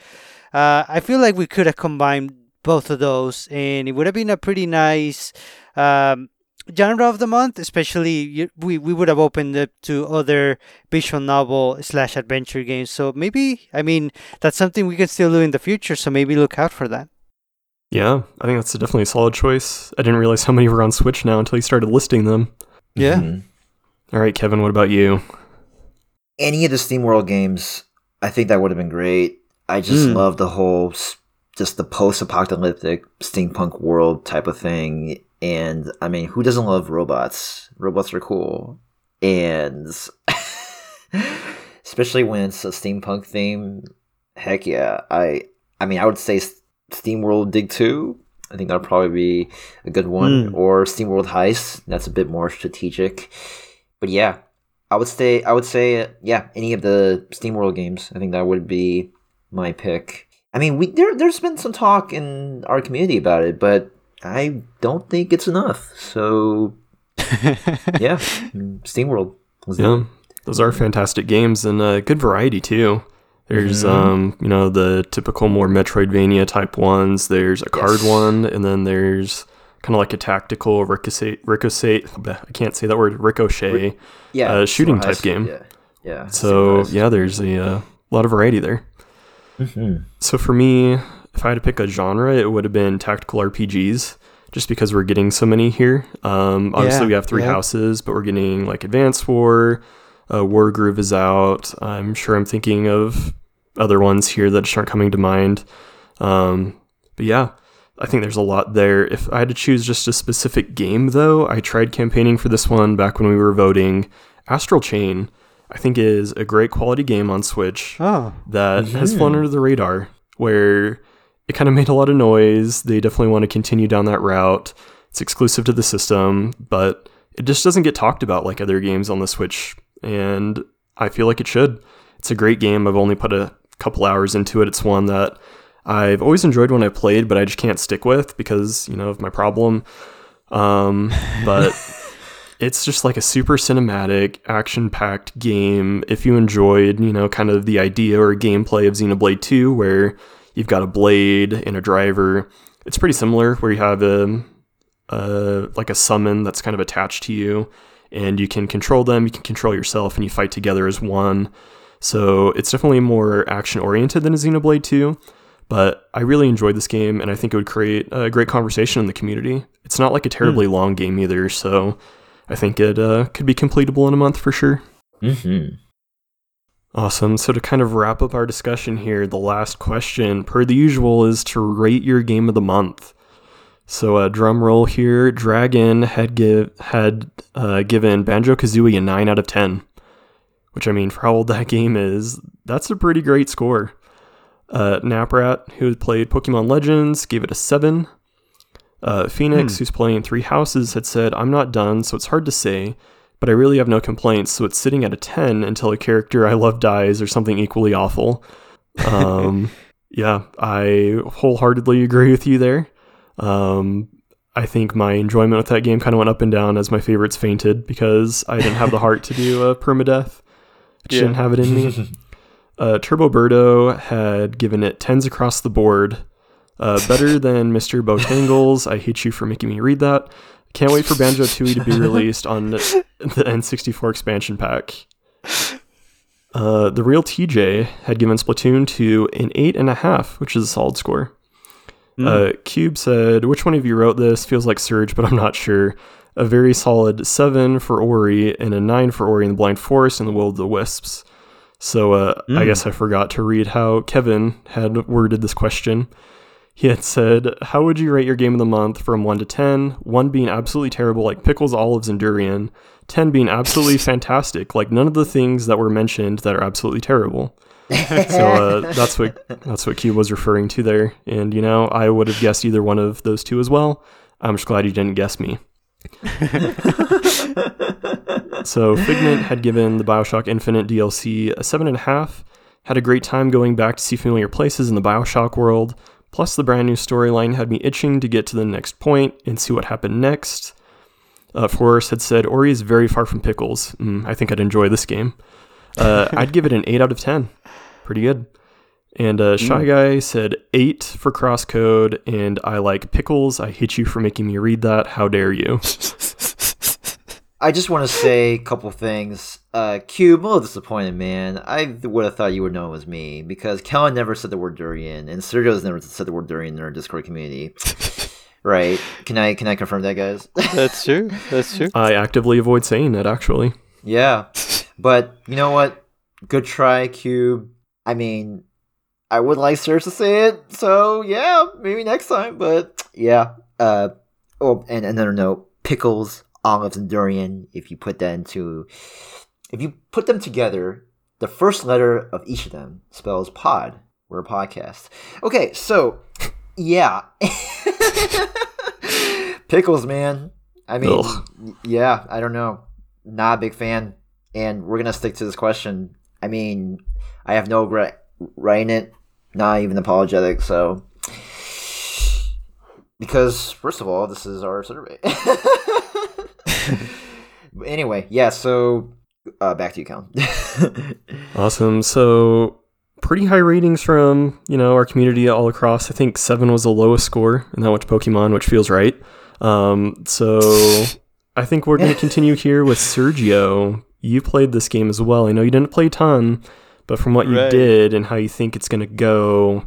I feel like we could have combined both of those and it would have been a pretty nice genre of the month, especially we would have opened it to other visual novel / adventure games. So maybe, I mean, that's something we can still do in the future. So maybe look out for that. Yeah, I think that's definitely a solid choice. I didn't realize how many were on Switch now until you started listing them. Yeah. Mm-hmm. All right, Kevin, what about you? Any of the SteamWorld games, I think that would have been great. I just love the whole, just the post-apocalyptic steampunk world type of thing. And, I mean, who doesn't love robots? Robots are cool. And especially when it's a steampunk theme, heck yeah. I mean, I would say SteamWorld Dig 2, I think that'll probably be a good one, or SteamWorld Heist. That's a bit more strategic, but yeah, I would say yeah, any of the SteamWorld games. I think that would be my pick. I mean, there's been some talk in our community about it, but I don't think it's enough. So yeah, SteamWorld was there. Those are fantastic games and a good variety too. There's, you know, the typical more Metroidvania type ones. There's a card one, and then there's kind of like a tactical ricochet shooting type game. Yeah. So, yeah, there's a lot of variety there. Mm-hmm. So for me, if I had to pick a genre, it would have been tactical RPGs, just because we're getting so many here. Obviously, we have Three Houses, but we're getting like Advance War. War Groove is out. I'm sure I'm thinking of other ones here that just aren't coming to mind. But yeah, I think there's a lot there. If I had to choose just a specific game, though, I tried campaigning for this one back when we were voting. Astral Chain, I think, is a great quality game on Switch that has flown under the radar, where it kind of made a lot of noise. They definitely want to continue down that route. It's exclusive to the system, but it just doesn't get talked about like other games on the Switch. And I feel like it should. It's a great game. I've only put a couple hours into it. It's one that I've always enjoyed when I played, but I just can't stick with because, you know, of my problem. But it's just like a super cinematic, action-packed game. If you enjoyed, you know, kind of the idea or gameplay of Xenoblade 2, where you've got a blade and a driver, it's pretty similar, where you have a summon that's kind of attached to you. And you can control them, you can control yourself, and you fight together as one. So it's definitely more action-oriented than a Xenoblade 2. But I really enjoyed this game, and I think it would create a great conversation in the community. It's not like a terribly long game either, so I think it could be completable in a month for sure. Mm-hmm. Awesome. So to kind of wrap up our discussion here, the last question, per the usual, is to rate your game of the month. So drum roll here. Dragon had given Banjo-Kazooie a 9 out of 10, which, I mean, for how old that game is, that's a pretty great score. Naprat, who had played Pokemon Legends, gave it a 7. Phoenix, who's playing Three Houses, had said, "I'm not done, so it's hard to say, but I really have no complaints, so it's sitting at a 10 until a character I love dies or something equally awful." Yeah, I wholeheartedly agree with you there. I think my enjoyment with that game kind of went up and down as my favorites fainted because I didn't have the heart to do a permadeath. I didn't have it in me. Turbo Birdo had given it 10s across the board. Better than Mr. Botangles. I hate you for making me read that. Can't wait for Banjo-Tooie to be released on the N64 expansion pack. The real TJ had given Splatoon 2 an 8.5, which is a solid score. Cube said, "Which one of you wrote this? Feels like Surge, but I'm not sure. A very solid 7 for Ori and a 9 for Ori and the Blind Forest and the Will of the Wisps." So I guess I forgot to read how Kevin had worded this question. He had said, "How would you rate your game of the month from 1 to 10? 1 being absolutely terrible, like pickles, olives, and durian. 10 being absolutely fantastic, like none of the things that were mentioned that are absolutely terrible." So that's what Q was referring to there. And, you know, I would have guessed either one of those two as well. I'm just glad you didn't guess me. So Figment had given the Bioshock Infinite DLC a 7.5. Had a great time going back to see familiar places in the Bioshock world. Plus, the brand new storyline had me itching to get to the next point and see what happened next. Forrest had said, "Ori is very far from pickles. I think I'd enjoy this game." I'd give it an 8 out of 10. Pretty good. And Shy Guy said 8 for CrossCode, and I like pickles. I hate you for making me read that. How dare you? I just want to say a couple things. Cube, a little disappointed, man. I would have thought you would know it was me, because Kellen never said the word durian, and Sergio's never said the word durian in our Discord community. Right. Can I confirm that, guys? That's true. That's true. I actively avoid saying that, actually. Yeah. But you know what? Good try, Cube. I mean, I would like Serge to say it, so yeah, maybe next time, but yeah. Oh, and another note, pickles, olives, and durian, if you put them together, the first letter of each of them spells pod. We're a podcast. Okay, so yeah. Pickles, man. I mean, yeah, I don't know. Not a big fan. And we're going to stick to this question. I mean, I have no regret writing it. Not even apologetic, so. Because, first of all, this is our survey. Anyway, yeah, so back to you, Colin. Awesome. So pretty high ratings from, you know, our community all across. I think 7 was the lowest score, and that went to Pokemon, which feels right. So I think we're going to continue here with Sergio. You played this game as well. I know you didn't play a ton, but from what you did and how you think it's going to go,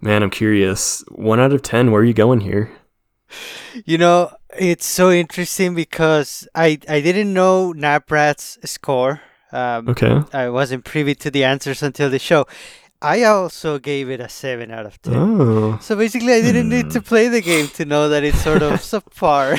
man, I'm curious. 1 out of 10, where are you going here? You know, it's so interesting because I didn't know Naprat's score. Okay. I wasn't privy to the answers until the show. I also gave it a 7 out of 10. Oh. So basically, I didn't need to play the game to know that it's sort of subpar.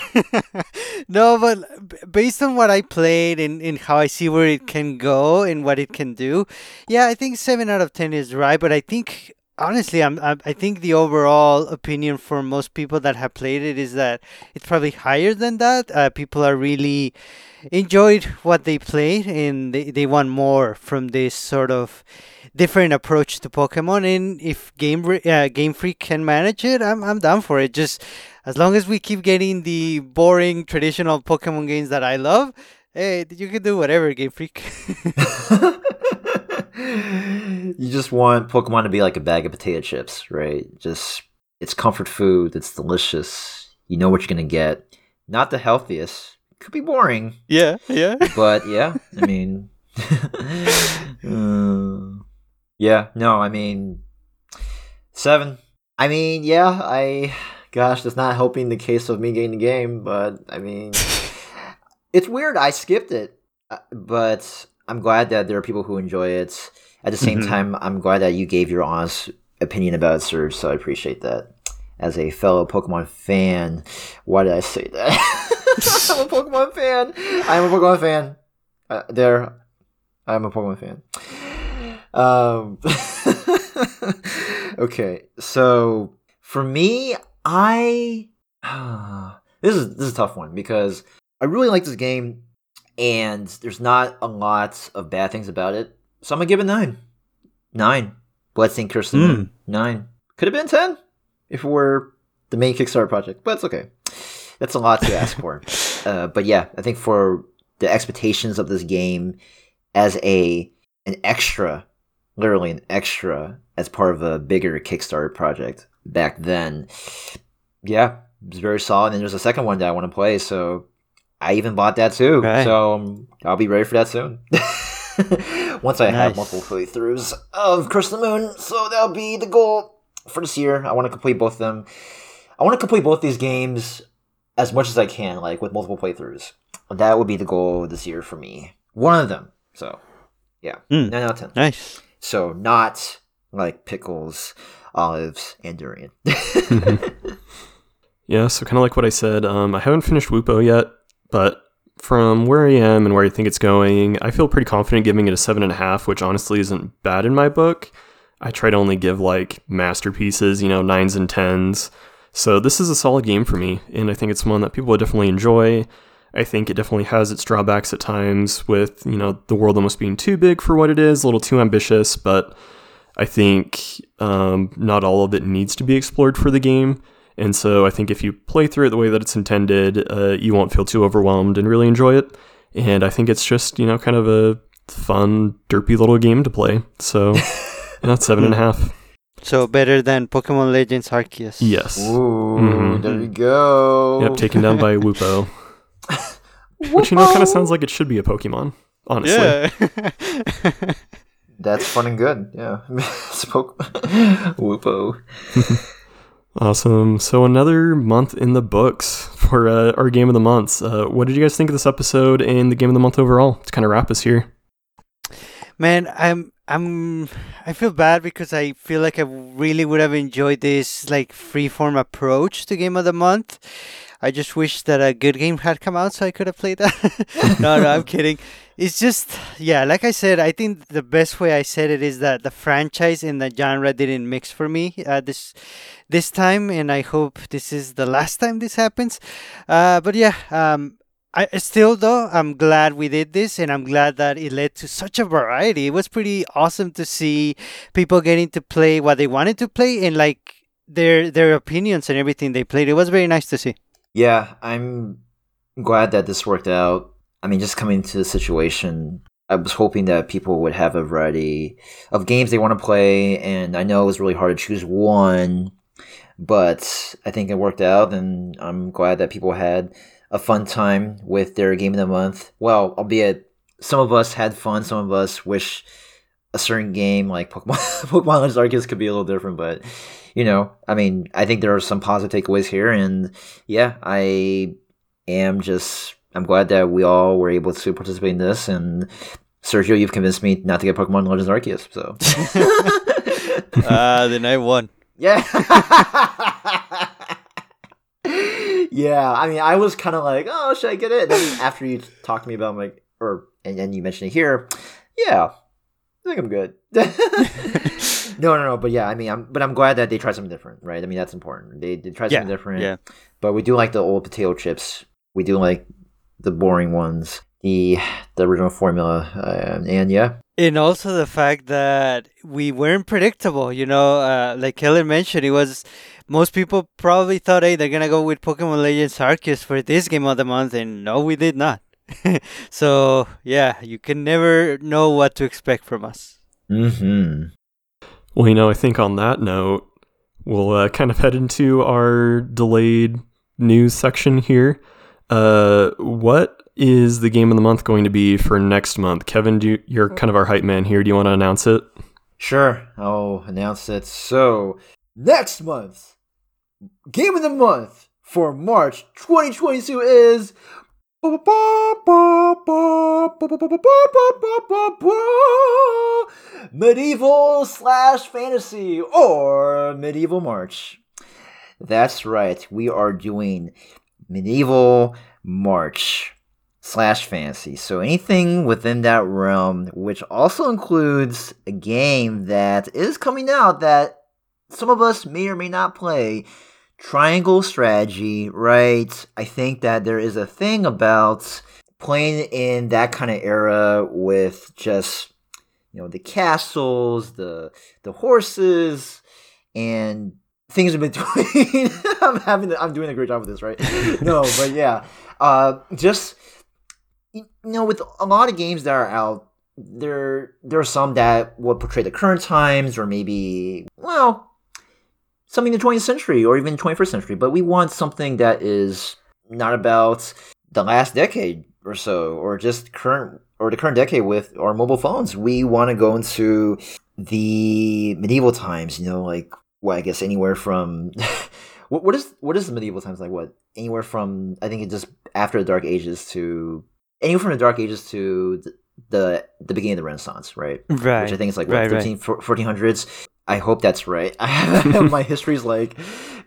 No, but based on what I played and how I see where it can go and what it can do, yeah, I think 7 out of 10 is right, but I think... Honestly, I think the overall opinion for most people that have played it is that it's probably higher than that. People are really enjoyed what they played, and they want more from this sort of different approach to Pokemon. And if Game Freak can manage it, I'm down for it. Just as long as we keep getting the boring traditional Pokemon games that I love, hey, you can do whatever, Game Freak. You just want Pokemon to be like a bag of potato chips, right? Just, it's comfort food. It's delicious. You know what you're going to get. Not the healthiest. Could be boring. Yeah, yeah. But yeah, I mean... yeah, no, I mean... 7. I mean, yeah, Gosh, that's not helping the case of me getting the game, but I mean... It's weird. I skipped it. But... I'm glad that there are people who enjoy it. At the same time, I'm glad that you gave your honest opinion about it, Serge, so I appreciate that. As a fellow Pokemon fan, why did I say that? I'm a Pokemon fan. I'm a Pokemon fan. Okay, so for me, I This is a tough one because I really like this game, and there's not a lot of bad things about it. So I'm gonna give it 9. Bloodstained Curse of the Moon, 9. Could have been 10 if it were the main Kickstarter project, but it's okay. That's a lot to ask for. But yeah, I think for the expectations of this game as an extra, literally an extra, as part of a bigger Kickstarter project back then, yeah, it was very solid. And there's a second one that I want to play, so I even bought that too. Right. So I'll be ready for that soon. Once I have multiple playthroughs of Curse of the Moon, so that'll be the goal for this year. I want to complete both of them. I want to complete both these games as much as I can, like with multiple playthroughs. That would be the goal this year for me. One of them. So, yeah. 9 out of 10. Nice. So, not like pickles, olives, and durian. Yeah, so kind of like what I said, I haven't finished Woopo yet, but from where I am and where I think it's going, I feel pretty confident giving it a 7.5, which honestly isn't bad in my book. I try to only give like masterpieces, 9s and 10s. So this is a solid game for me, and I think it's one that people would definitely enjoy. I think it definitely has its drawbacks at times with, the world almost being too big for what it is, a little too ambitious, but I think not all of it needs to be explored for the game. And so I think if you play through it the way that it's intended, you won't feel too overwhelmed and really enjoy it. And I think it's just, kind of a fun, derpy little game to play. So that's 7.5. So better than Pokemon Legends Arceus. Yes. Ooh, There we go. Yep, taken down by Woopo. Which kind of sounds like it should be a Pokemon, honestly. Yeah. That's fun and good. Yeah. Woopo. Awesome. So another month in the books for our Game of the Month. What did you guys think of this episode and the Game of the Month overall? To kind of wrap us here. Man, I feel bad because I feel like I really would have enjoyed this like freeform approach to Game of the Month. I just wish that a good game had come out so I could have played that. No, I'm kidding. It's just, yeah, like I said, I think the best way I said it is that the franchise and the genre didn't mix for me this time, and I hope this is the last time this happens. But yeah, I'm glad we did this, and I'm glad that it led to such a variety. It was pretty awesome to see people getting to play what they wanted to play and like their opinions and everything they played. It was very nice to see. Yeah, I'm glad that this worked out. I mean, just coming to the situation, I was hoping that people would have a variety of games they want to play, and I know it was really hard to choose one, but I think it worked out, and I'm glad that people had a fun time with their Game of the Month. Well, albeit some of us had fun, some of us wish a certain game like Pokemon Legends Arceus could be a little different, but I think there are some positive takeaways here, and yeah, I'm glad that we all were able to participate in this, and Sergio, you've convinced me not to get Pokemon Legends Arceus, so. Then I won. Yeah. Yeah, I mean, I was kind of like, oh, should I get it? And then after you talked to me about my, and you mentioned it here, yeah, I think I'm good. No, but yeah, I mean, I'm glad that they tried something different, right? I mean, that's important. They tried something different, yeah. But we do like the old potato chips. We do like the boring ones, the original formula, and yeah. And also the fact that we weren't predictable, like Helen mentioned, it was... Most people probably thought, hey, they're going to go with Pokemon Legends Arceus for this Game of the Month, and no, we did not. So, yeah, you can never know what to expect from us. Mm-hmm. Well, I think on that note, we'll kind of head into our delayed news section here. What is the Game of the Month going to be for next month? Kevin, you're kind of our hype man here. Do you want to announce it? Sure, I'll announce it. So, next month, Game of the Month for March 2022 is Medieval/Fantasy or Medieval March. That's right. We are doing Medieval March / Fantasy. So anything within that realm, which also includes a game that is coming out that some of us may or may not play Triangle Strategy, right? I think that there is a thing about playing in that kind of era with just, you know, the castles, the horses, and things in between. I'm doing a great job with this, right? No, but yeah, just, you know, with a lot of games that are out, there are some that will portray the current times, or maybe, well, something in the 20th century or even 21st century. But we want something that is not about the last decade or so, or just current, or the current decade with our mobile phones. We want to go into the medieval times, you know, like, well, I guess anywhere from what is the medieval times, like what? Anywhere from, I think it's just after the Dark Ages to anywhere from the Dark Ages to the beginning of the Renaissance, right? Right. Which I think is like what, 1400s. I hope that's right. My history's like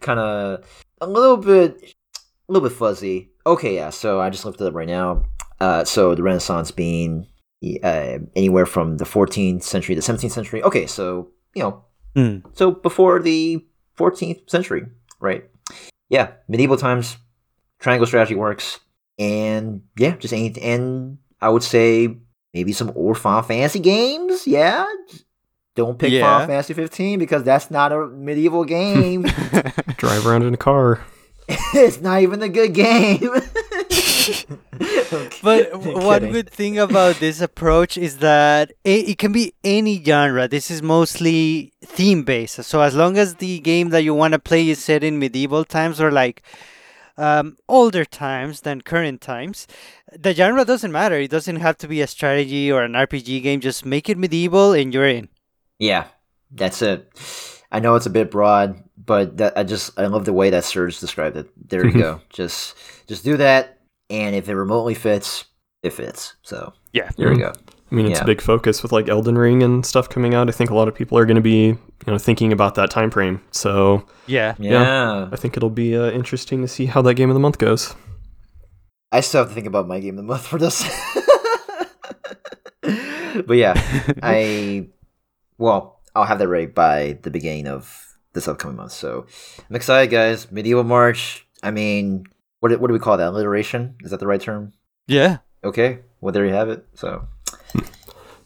kind of a little bit fuzzy. Okay, yeah. So I just looked it up right now. So the Renaissance being anywhere from the 14th century to 17th century. Okay, so you know. So before the 14th century, right? Yeah, medieval times, triangle strategy works, and yeah, just anything. And I would say maybe some old Final Fantasy games. Yeah, don't pick Final Fantasy 15 because that's not a medieval game. Drive around in a car. It's not even a good game. But one good thing about this approach is that it can be any genre. This is mostly theme based. So as long as the game that you want to play is set in medieval times or like older times than current times, the genre doesn't matter. It doesn't have to be a strategy or an RPG game. Just make it medieval and you're in. Yeah, that's it. I know it's a bit broad, but that, I love the way that Serge described it. There you go. Just do that. And if it remotely fits, it fits. So yeah, there we go. I mean, it's a big focus with like Elden Ring and stuff coming out. I think a lot of people are going to be, you know, thinking about that time frame. So yeah. I think it'll be interesting to see how that game of the month goes. I still have to think about my game of the month for this. But yeah, I'll have that ready by the beginning of this upcoming month. So I'm excited, guys. Medieval March. I mean. What do we call that? Alliteration? Is that the right term? Yeah. Okay. Well, there you have it. So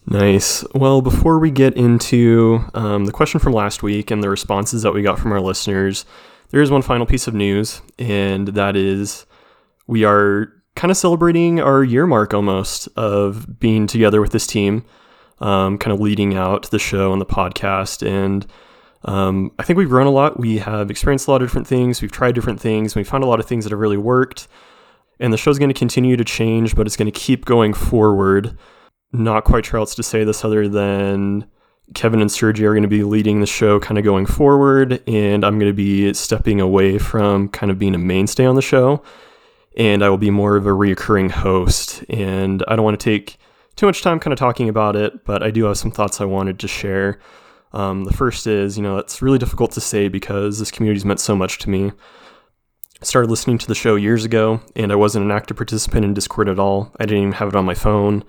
nice. Well, before we get into the question from last week and the responses that we got from our listeners, there is one final piece of news, and that is we are kind of celebrating our year mark almost of being together with this team, kind of leading out the show and the podcast, and I think we've run a lot. We have experienced a lot of different things. We've tried different things. We found a lot of things that have really worked. And the show's going to continue to change, but it's going to keep going forward. Not quite sure else to say this other than Kevin and Sergi are going to be leading the show kind of going forward. And I'm going to be stepping away from kind of being a mainstay on the show. And I will be more of a reoccurring host. And I don't want to take too much time kind of talking about it, but I do have some thoughts I wanted to share. The first is, you know, it's really difficult to say because this community's meant so much to me. I started listening to the show years ago, and I wasn't an active participant in Discord at all. I didn't even have it on my phone.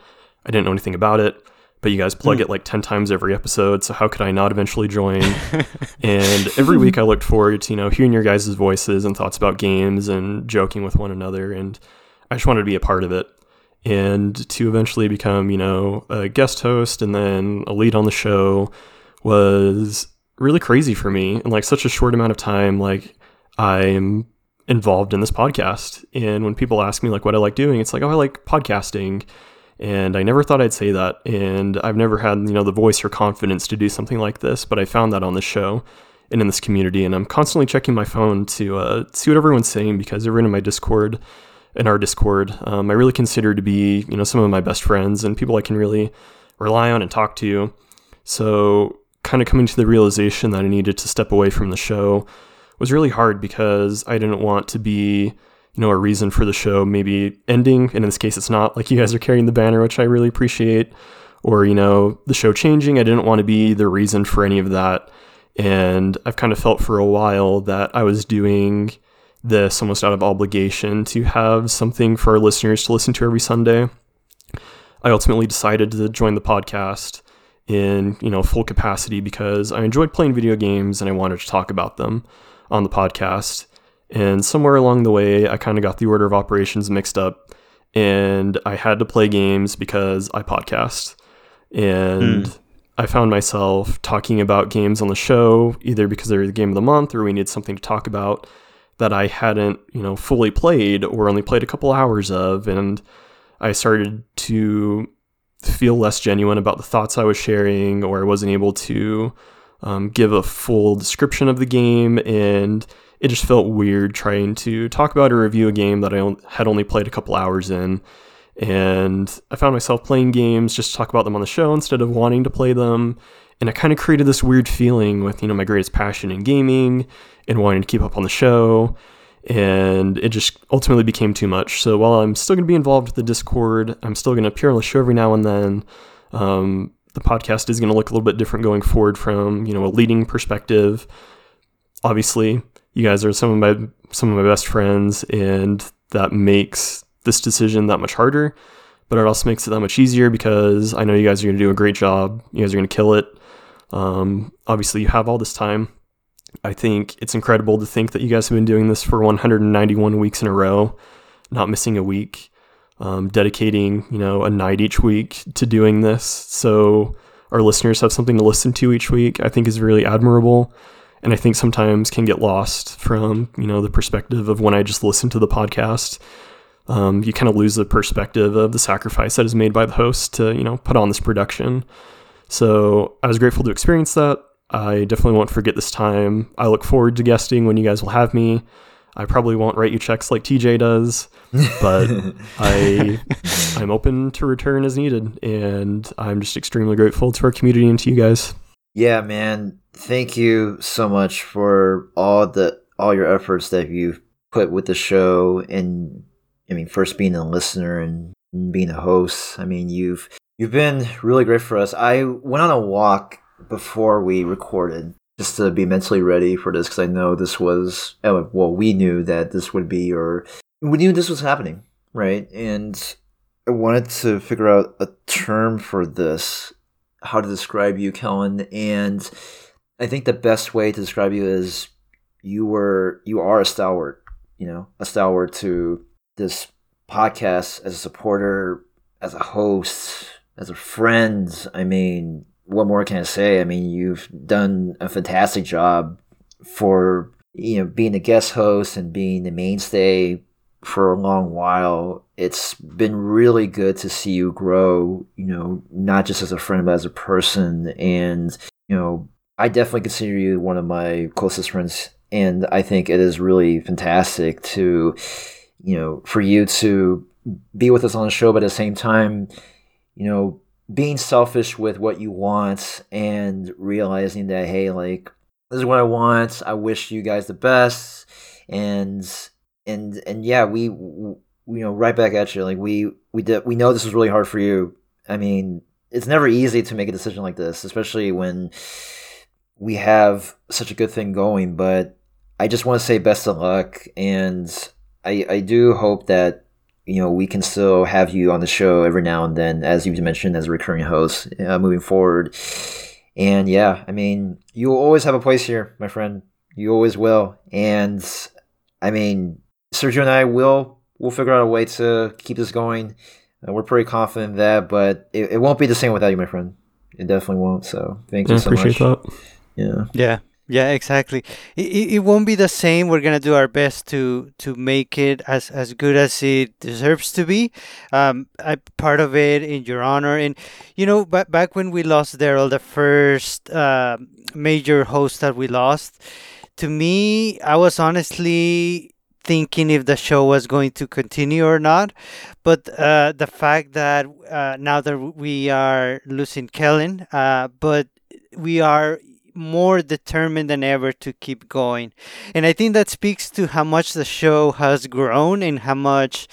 I didn't know anything about it, but you guys plug it like 10 times every episode, so how could I not eventually join? And every week I looked forward to, you know, hearing your guys' voices and thoughts about games and joking with one another, and I just wanted to be a part of it. And to eventually become, you know, a guest host and then a lead on the show was really crazy for me, and like such a short amount of time, like I'm involved in this podcast. And when people ask me like what I like doing, it's like, oh, I like podcasting. And I never thought I'd say that. And I've never had, you know, the voice or confidence to do something like this, but I found that on this show and in this community. And I'm constantly checking my phone to see what everyone's saying, because everyone in my Discord and our Discord, I really consider to be, you know, some of my best friends and people I can really rely on and talk to. So kind of coming to the realization that I needed to step away from the show was really hard, because I didn't want to be, you know, a reason for the show maybe ending. And in this case, it's not. Like, you guys are carrying the banner, which I really appreciate, or, you know, the show changing. I didn't want to be the reason for any of that. And I've kind of felt for a while that I was doing this almost out of obligation to have something for our listeners to listen to every Sunday. I ultimately decided to join the podcast in, you know, full capacity because I enjoyed playing video games and I wanted to talk about them. on the podcast. And somewhere along the way, I kind of got the order of operations mixed up, and I had to play games because I podcast. And I found myself talking about games on the show, either because they were the game of the month or we needed something to talk about that I hadn't, you know, fully played or only played a couple hours of. And I started to feel less genuine about the thoughts I was sharing, or I wasn't able to give a full description of the game. And it just felt weird trying to talk about or review a game that I had only played a couple hours in. And I found myself playing games just to talk about them on the show instead of wanting to play them. And I kind of created this weird feeling with, you know, my greatest passion in gaming and wanting to keep up on the show. And it just ultimately became too much. So while I'm still going to be involved with the Discord, I'm still going to appear on the show every now and then. The podcast is going to look a little bit different going forward from, you know, a leading perspective. Obviously, you guys are some of my best friends, and that makes this decision that much harder, but it also makes it that much easier because I know you guys are going to do a great job. You guys are going to kill it. Obviously, you have all this time. I think it's incredible to think that you guys have been doing this for 191 weeks in a row, not missing a week, dedicating, you know, a night each week to doing this. So our listeners have something to listen to each week, I think is really admirable. And I think sometimes can get lost from, you know, the perspective of when I just listen to the podcast. You kind of lose the perspective of the sacrifice that is made by the host to, you know, put on this production. So I was grateful to experience that. I definitely won't forget this time. I look forward to guesting when you guys will have me. I probably won't write you checks like TJ does, but I'm open to return as needed. And I'm just extremely grateful to our community and to you guys. Yeah, man. Thank you so much for all your efforts that you've put with the show. And I mean, first being a listener and being a host. I mean, you've been really great for us. I went on a walk before we recorded just to be mentally ready for this, because I know this was, well, we knew that this would be, or we knew this was happening, right? And I wanted to figure out a term for this, how to describe you, Kellen, and I think the best way to describe you is you are a stalwart, you know, a stalwart to this podcast as a supporter, as a host, as a friend. I mean, what more can I say? I mean, you've done a fantastic job for, you know, being a guest host and being the mainstay for a long while. It's been really good to see you grow, you know, not just as a friend, but as a person. And, you know, I definitely consider you one of my closest friends, and I think it is really fantastic to, you know, for you to be with us on the show, but at the same time, you know, being selfish with what you want and realizing that, hey, like, this is what I want. I wish you guys the best, and yeah, we you know, right back at you. Like we know this was really hard for you. I mean, it's never easy to make a decision like this, especially when we have such a good thing going, but I just want to say best of luck. And I do hope that, you know, we can still have you on the show every now and then, as you've mentioned, as a recurring host moving forward. And yeah, I mean, you will always have a place here, my friend. You always will. And I mean, Sergio and I will figure out a way to keep this going. We're pretty confident in that, but it won't be the same without you, my friend. It definitely won't. So thank you so much. I appreciate that. Yeah, exactly. It won't be the same. We're gonna do our best to make it as good as it deserves to be. Part of it in your honor, and you know, back when we lost Daryl, the first major host that we lost, to me, I was honestly thinking if the show was going to continue or not, but the fact that now that we are losing Kellen, but we are more determined than ever to keep going. And I think that speaks to how much the show has grown and how much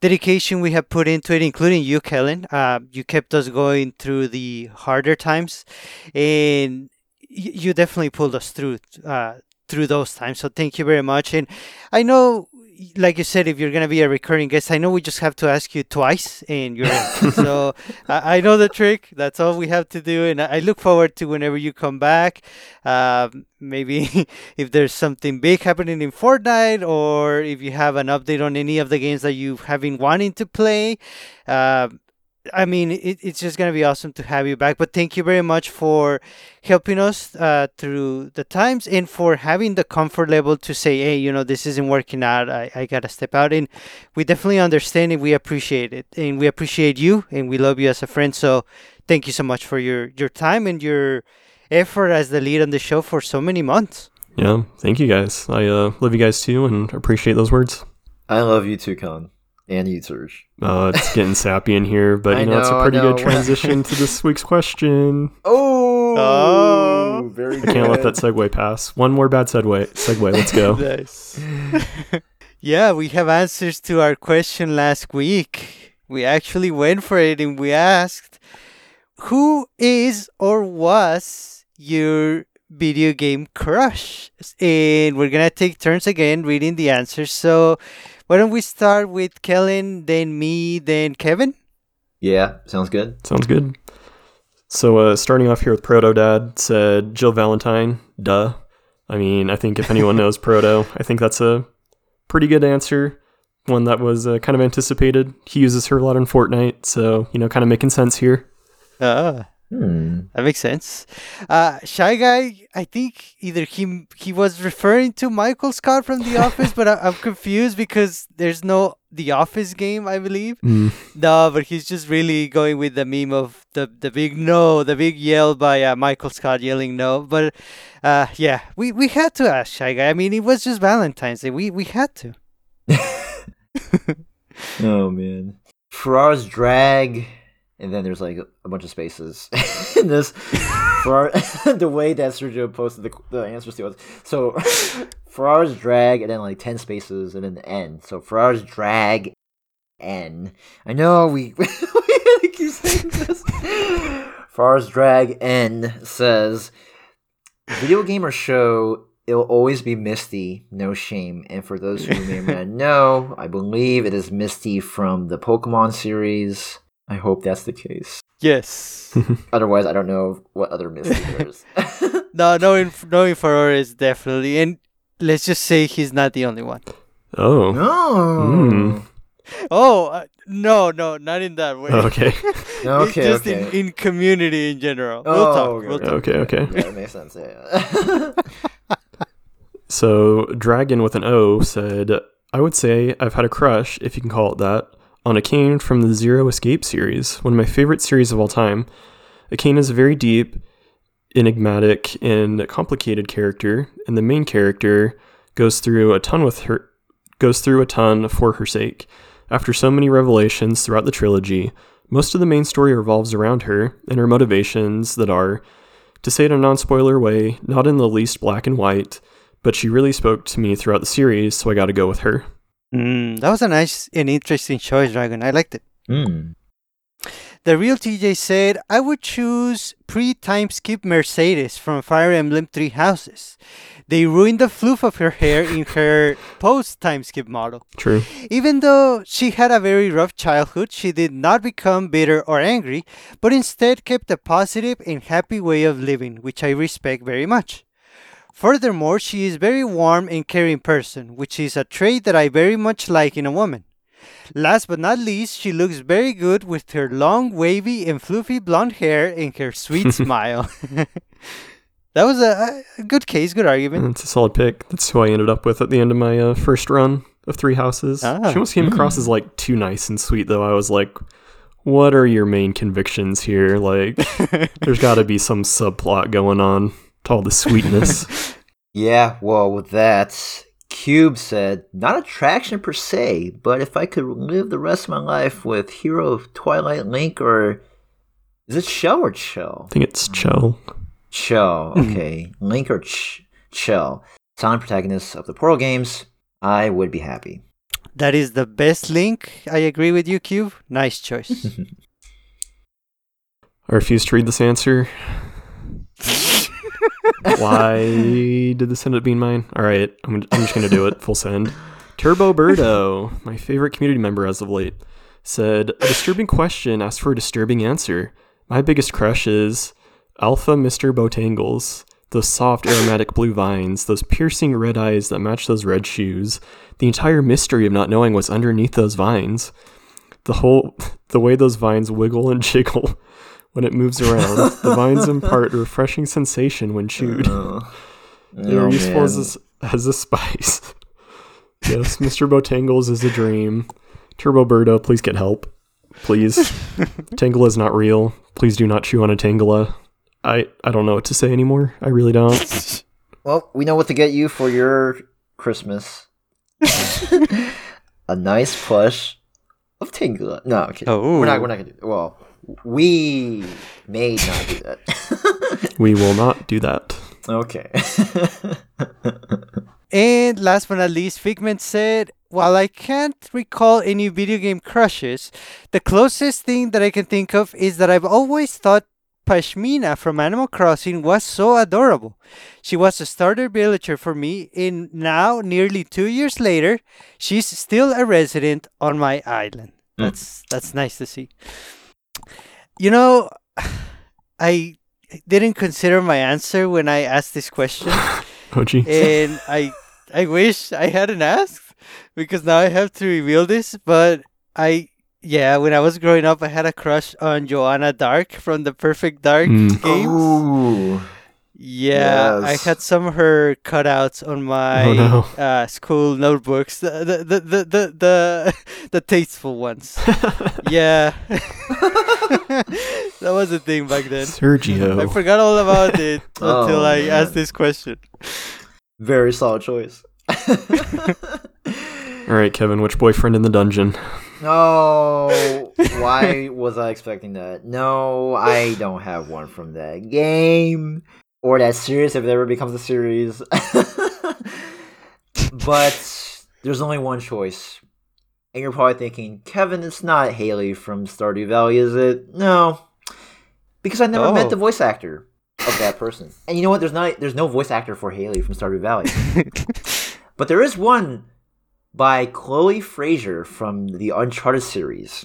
dedication we have put into it, including you, Kellen. You kept us going through the harder times, and you definitely pulled us through those times. So thank you very much. And I know like you said, if you're going to be a recurring guest, I know we just have to ask you twice and you're in. So I know the trick. That's all we have to do. And I look forward to whenever you come back. Maybe if there's something big happening in Fortnite, or if you have an update on any of the games that you have been wanting to play. I mean, it's just going to be awesome to have you back. But thank you very much for helping us through the times, and for having the comfort level to say, hey, you know, this isn't working out. I got to step out. And we definitely understand it. We appreciate it. And we appreciate you. And we love you as a friend. So thank you so much for your time and your effort as the lead on the show for so many months. Yeah. Thank you, guys. I love you guys, too, and appreciate those words. I love you, too, Con. And you, Serge. It's getting sappy in here, but you know, it's a pretty good transition to this week's question. Oh, very good. I can't let that segue pass. One more bad segue. Let's go. Nice. Yeah, we have answers to our question last week. We actually went for it, and we asked, who is or was your video game crush? And we're going to take turns again reading the answers. So why don't we start with Kellen, then me, then Kevin? Yeah, sounds good. Sounds good. So starting off here with Protodad, said Jill Valentine, duh. I mean, I think if anyone knows Proto, I think that's a pretty good answer. One that was kind of anticipated. He uses her a lot in Fortnite, so, you know, kind of making sense here. That makes sense. Shy Guy, I think either he was referring to Michael Scott from The Office, but I'm confused because there's no The Office game, I believe. No, but he's just really going with the meme of the big no, the big yell by Michael Scott yelling no. But yeah, we had to ask Shy Guy. I mean, it was just Valentine's Day. We had to. Oh, man. Ferrar's Drag. And then there's like a bunch of spaces in this. The way that Sergio posted the answers to us. So Ferrar's Drag, and then like 10 spaces, and then the N. So Ferrar's Drag N. I know we keep saying this. Ferrar's Drag N says, video game or show, it'll always be Misty, no shame. And for those who may not know, I believe it is Misty from the Pokemon series. I hope that's the case. Yes. Otherwise, I don't know what other Misty there's. No, Ferrara is definitely. And let's just say he's not the only one. Oh. No. Mm. Oh, no, not in that way. Okay. Just okay. In community in general. Oh, we'll talk. Okay. That makes sense, yeah. So, Dragon with an O said, I would say I've had a crush, if you can call it that, on Akane from the Zero Escape series, one of my favorite series of all time. Akane is a very deep, enigmatic, and complicated character, and the main character goes through a ton for her sake. After so many revelations throughout the trilogy, most of the main story revolves around her and her motivations that are, to say it in a non-spoiler way, not in the least black and white, but she really spoke to me throughout the series, so I got to go with her. That was a nice and interesting choice, Dragon. I liked it. The Real TJ said, I would choose pre-time skip Mercedes from Fire Emblem Three Houses. They ruined the fluff of her hair in her post-time skip model. True. Even though she had a very rough childhood, she did not become bitter or angry, but instead kept a positive and happy way of living, which I respect very much. Furthermore, she is a very warm and caring person, which is a trait that I very much like in a woman. Last but not least, she looks very good with her long, wavy, and fluffy blonde hair and her sweet smile. That was a good case, good argument. It's a solid pick. That's who I ended up with at the end of my first run of Three Houses. She almost came across as, like, too nice and sweet, though. I was like, what are your main convictions here? Like, there's got to be some subplot going on. All the sweetness. Yeah, well, with that, Cube said, not attraction per se, but if I could live the rest of my life with Hero of Twilight Link, or is it Chell or Chell? I think it's Chell. Chell, okay. Link or Chell, silent protagonist of the Portal games, I would be happy. That is the best Link. I agree with you, Cube. Nice choice. I refuse to read this answer. Why did this end up being mine? All right, I'm just going to do it. Full send. Turbo Birdo, my favorite community member as of late, said, "A disturbing question asked for a disturbing answer. My biggest crush is Alpha Mr. Botangles. Those soft aromatic blue vines, those piercing red eyes that match those red shoes, the entire mystery of not knowing what's underneath those vines, the way those vines wiggle and jiggle when it moves around. The vines impart a refreshing sensation when chewed. They're useful as a spice. Yes, Mr. Botangles is a dream. Turbo Birdo, please get help. Please. Tangela is not real. Please do not chew on a Tangela." I don't know what to say anymore. I really don't. Well, we know what to get you for your Christmas. A nice plush of Tangela. No, okay. Oh. We're not gonna do that. Well, we may not do that. We will not do that. Okay. And last but not least, Figment said, "While I can't recall any video game crushes, the closest thing that I can think of is that I've always thought Pashmina from Animal Crossing was so adorable. She was a starter villager for me, and now, nearly 2 years later, she's still a resident on my island." That's nice to see. You know, I didn't consider my answer when I asked this question. Oh, geez. And I wish I hadn't asked, because now I have to reveal this, but when I was growing up, I had a crush on Joanna Dark from the Perfect Dark games. Ooh. Yeah, yes. I had some of her cutouts on my school notebooks, the tasteful ones. Yeah. That was a thing back then. Sergio. I forgot all about it until I asked this question. Very solid choice. All right, Kevin, which boyfriend in the dungeon? No, why was I expecting that? No, I don't have one from that game or that series, if it ever becomes a series. But there's only one choice. And you're probably thinking, Kevin, it's not Haley from Stardew Valley, is it? No, because I never met the voice actor of that person. And you know what? There's no voice actor for Haley from Stardew Valley. But there is one by Chloe Fraser from the Uncharted series.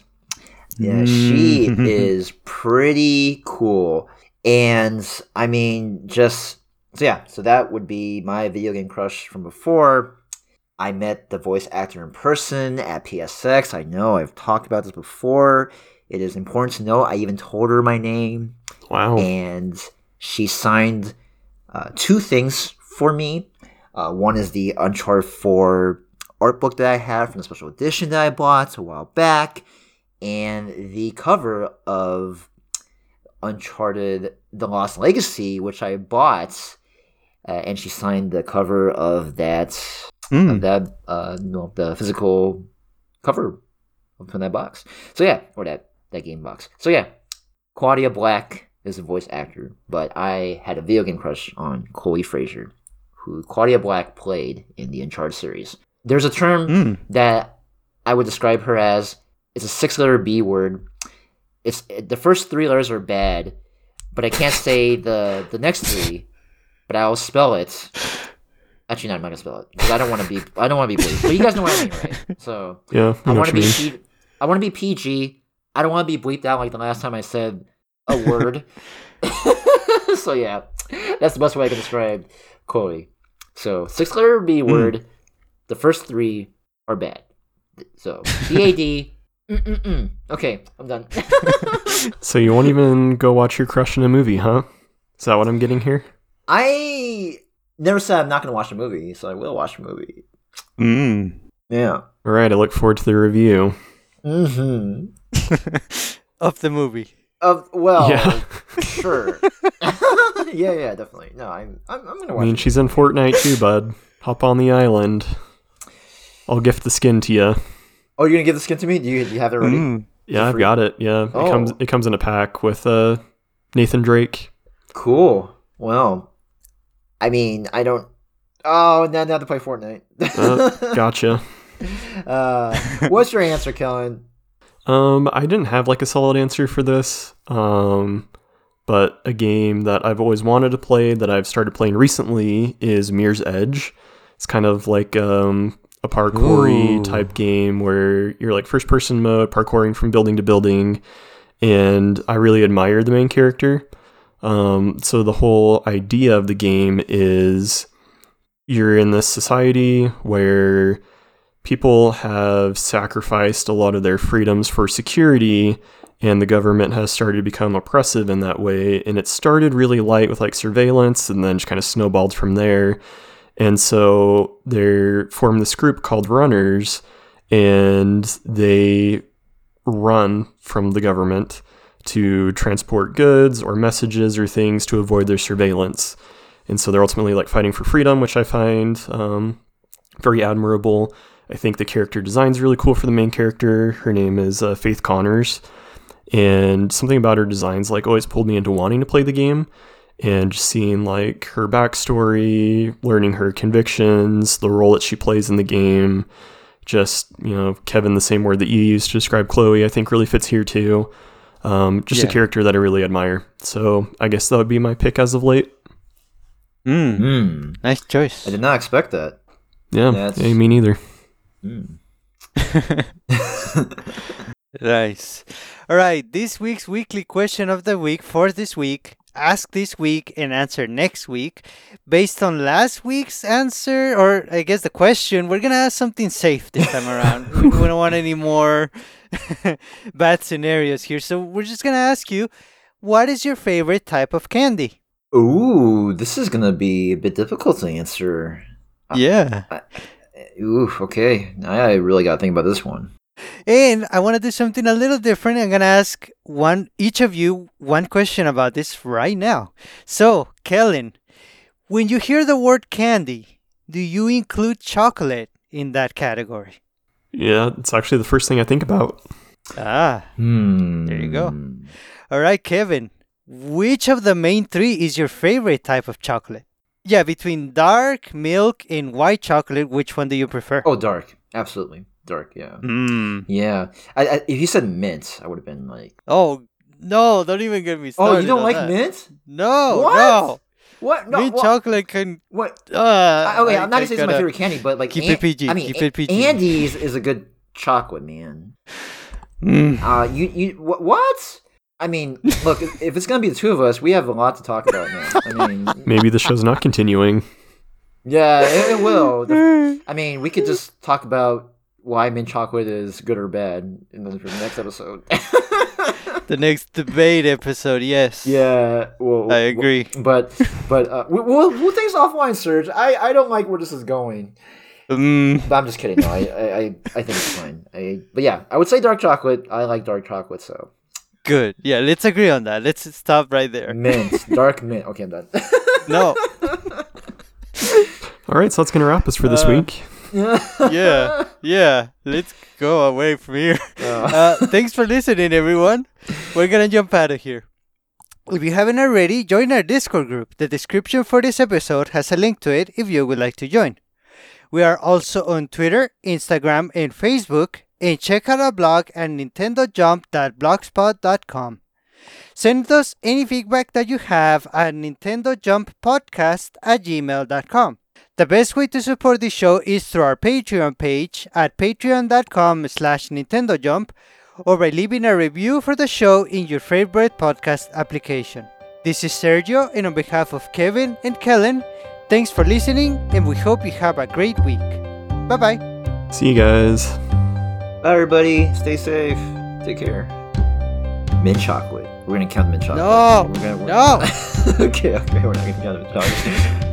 Yeah, she is pretty cool. And, I mean, so that would be my video game crush from before. I met the voice actor in person at PSX. I know I've talked about this before. It is important to know I even told her my name. Wow. And she signed two things for me. One is the Uncharted 4 art book that I had from the special edition that I bought a while back, and the cover of Uncharted The Lost Legacy, which I bought, and she signed the cover of that, the physical cover from that box. So yeah, or that game box. So yeah, Claudia Black is the voice actor, but I had a video game crush on Chloe Fraser, who Claudia Black played in the Uncharted series. There's a term that I would describe her as. It's a 6-letter B word. It's the first 3 letters are bad, but I can't say the next 3. But I'll spell it. Actually, no, I'm not gonna spell it because I don't want to be bleeped. But you guys know what I mean, right? So yeah, I want to be. I want to be PG. I don't want to be bleeped out like the last time I said a word. So yeah, that's the best way I can describe Chloe. So 6-letter B word. The first 3 are bad. So, BAD. Okay, I'm done. So you won't even go watch your crush in a movie, huh? Is that what I'm getting here? I never said I'm not going to watch a movie, so I will watch a movie. Yeah. All right, I look forward to the review. Of the movie. Sure. yeah, definitely. No, I'm going to watch it. I mean, she's in Fortnite too, bud. Hop on the island. I'll gift the skin to you. Oh, you're gonna give the skin to me? Do you have it already? Yeah, I've got it. Yeah, it comes in a pack with Nathan Drake. Cool. Well, I mean, I don't. Oh, now I have to play Fortnite. Gotcha. What's your answer, Kellen? I didn't have a solid answer for this. But a game that I've always wanted to play that I've started playing recently is Mirror's Edge. It's kind of like a parkour-y type game where you're like first person mode, parkouring from building to building. And I really admire the main character. So the whole idea of the game is you're in this society where people have sacrificed a lot of their freedoms for security, and the government has started to become oppressive in that way. And it started really light with like surveillance and then just kind of snowballed from there. And so they formed this group called Runners, and they run from the government to transport goods or messages or things to avoid their surveillance. And so they're ultimately like fighting for freedom, which I find very admirable. I think the character design's really cool for the main character. Her name is Faith Connors, and something about her design's like always pulled me into wanting to play the game, and just seeing like her backstory, learning her convictions, the role that she plays in the game. Just, you know, Kevin, the same word that you used to describe Chloe, I think really fits here too. Just a character that I really admire. So I guess that would be my pick as of late. Nice choice. I did not expect that. Yeah, me neither. Nice. All right, this week's weekly question of the week for this week. Ask this week and answer next week. Based on last week's answer, or I guess the question, we're going to ask something safe this time around. We don't want any more bad scenarios here. So we're just going to ask you, what is your favorite type of candy? Ooh, this is going to be a bit difficult to answer. Yeah. Okay. I really got to think about this one. And I want to do something a little different. I'm going to ask each of you one question about this right now. So, Kellen, when you hear the word candy, do you include chocolate in that category? Yeah, it's actually the first thing I think about. There you go. All right, Kevin, which of the main three is your favorite type of chocolate? Yeah, between dark, milk, and white chocolate, which one do you prefer? Oh, dark. Absolutely. Dark, yeah. Yeah. I, if you said mint, I would have been like... Oh, no, don't even get me started. Oh, you don't like mint? No, what? What? No, mint chocolate can... What? Okay, I'm not going to say it's my favorite candy, but like... Keep it PG. I mean, keep it PG. Andes is a good chocolate, man. What? I mean, look, if it's going to be the two of us, we have a lot to talk about now. I mean... Maybe the show's not continuing. Yeah, it will. I mean, we could just talk about why mint chocolate is good or bad in the next episode. The next debate episode, yes. Yeah, well, I agree. But we'll take this offline, Serge. I don't like where this is going. But I'm just kidding. No, I think it's fine. But yeah, I would say dark chocolate. I like dark chocolate, so. Good. Yeah, let's agree on that. Let's stop right there. Mint. Dark mint. Okay, I'm done. No. All right, so that's going to wrap us for this week. Yeah, let's go away from here. Thanks for listening, everyone. We're gonna jump out of here. If you haven't already, join our Discord group. The description for this episode has a link to it if you would like to join. We are also on Twitter, Instagram, and Facebook, and check out our blog at nintendojump.blogspot.com. Send us any feedback that you have at nintendojumppodcast@gmail.com. The best way to support the show is through our Patreon page at patreon.com/NintendoJump, or by leaving a review for the show in your favorite podcast application. This is Sergio, and on behalf of Kevin and Kellen, thanks for listening, and we hope you have a great week. Bye-bye. See you guys. Bye, everybody. Stay safe. Take care. Mint chocolate. We're going to count mint chocolate. No. Okay, we're not going to count mint chocolate.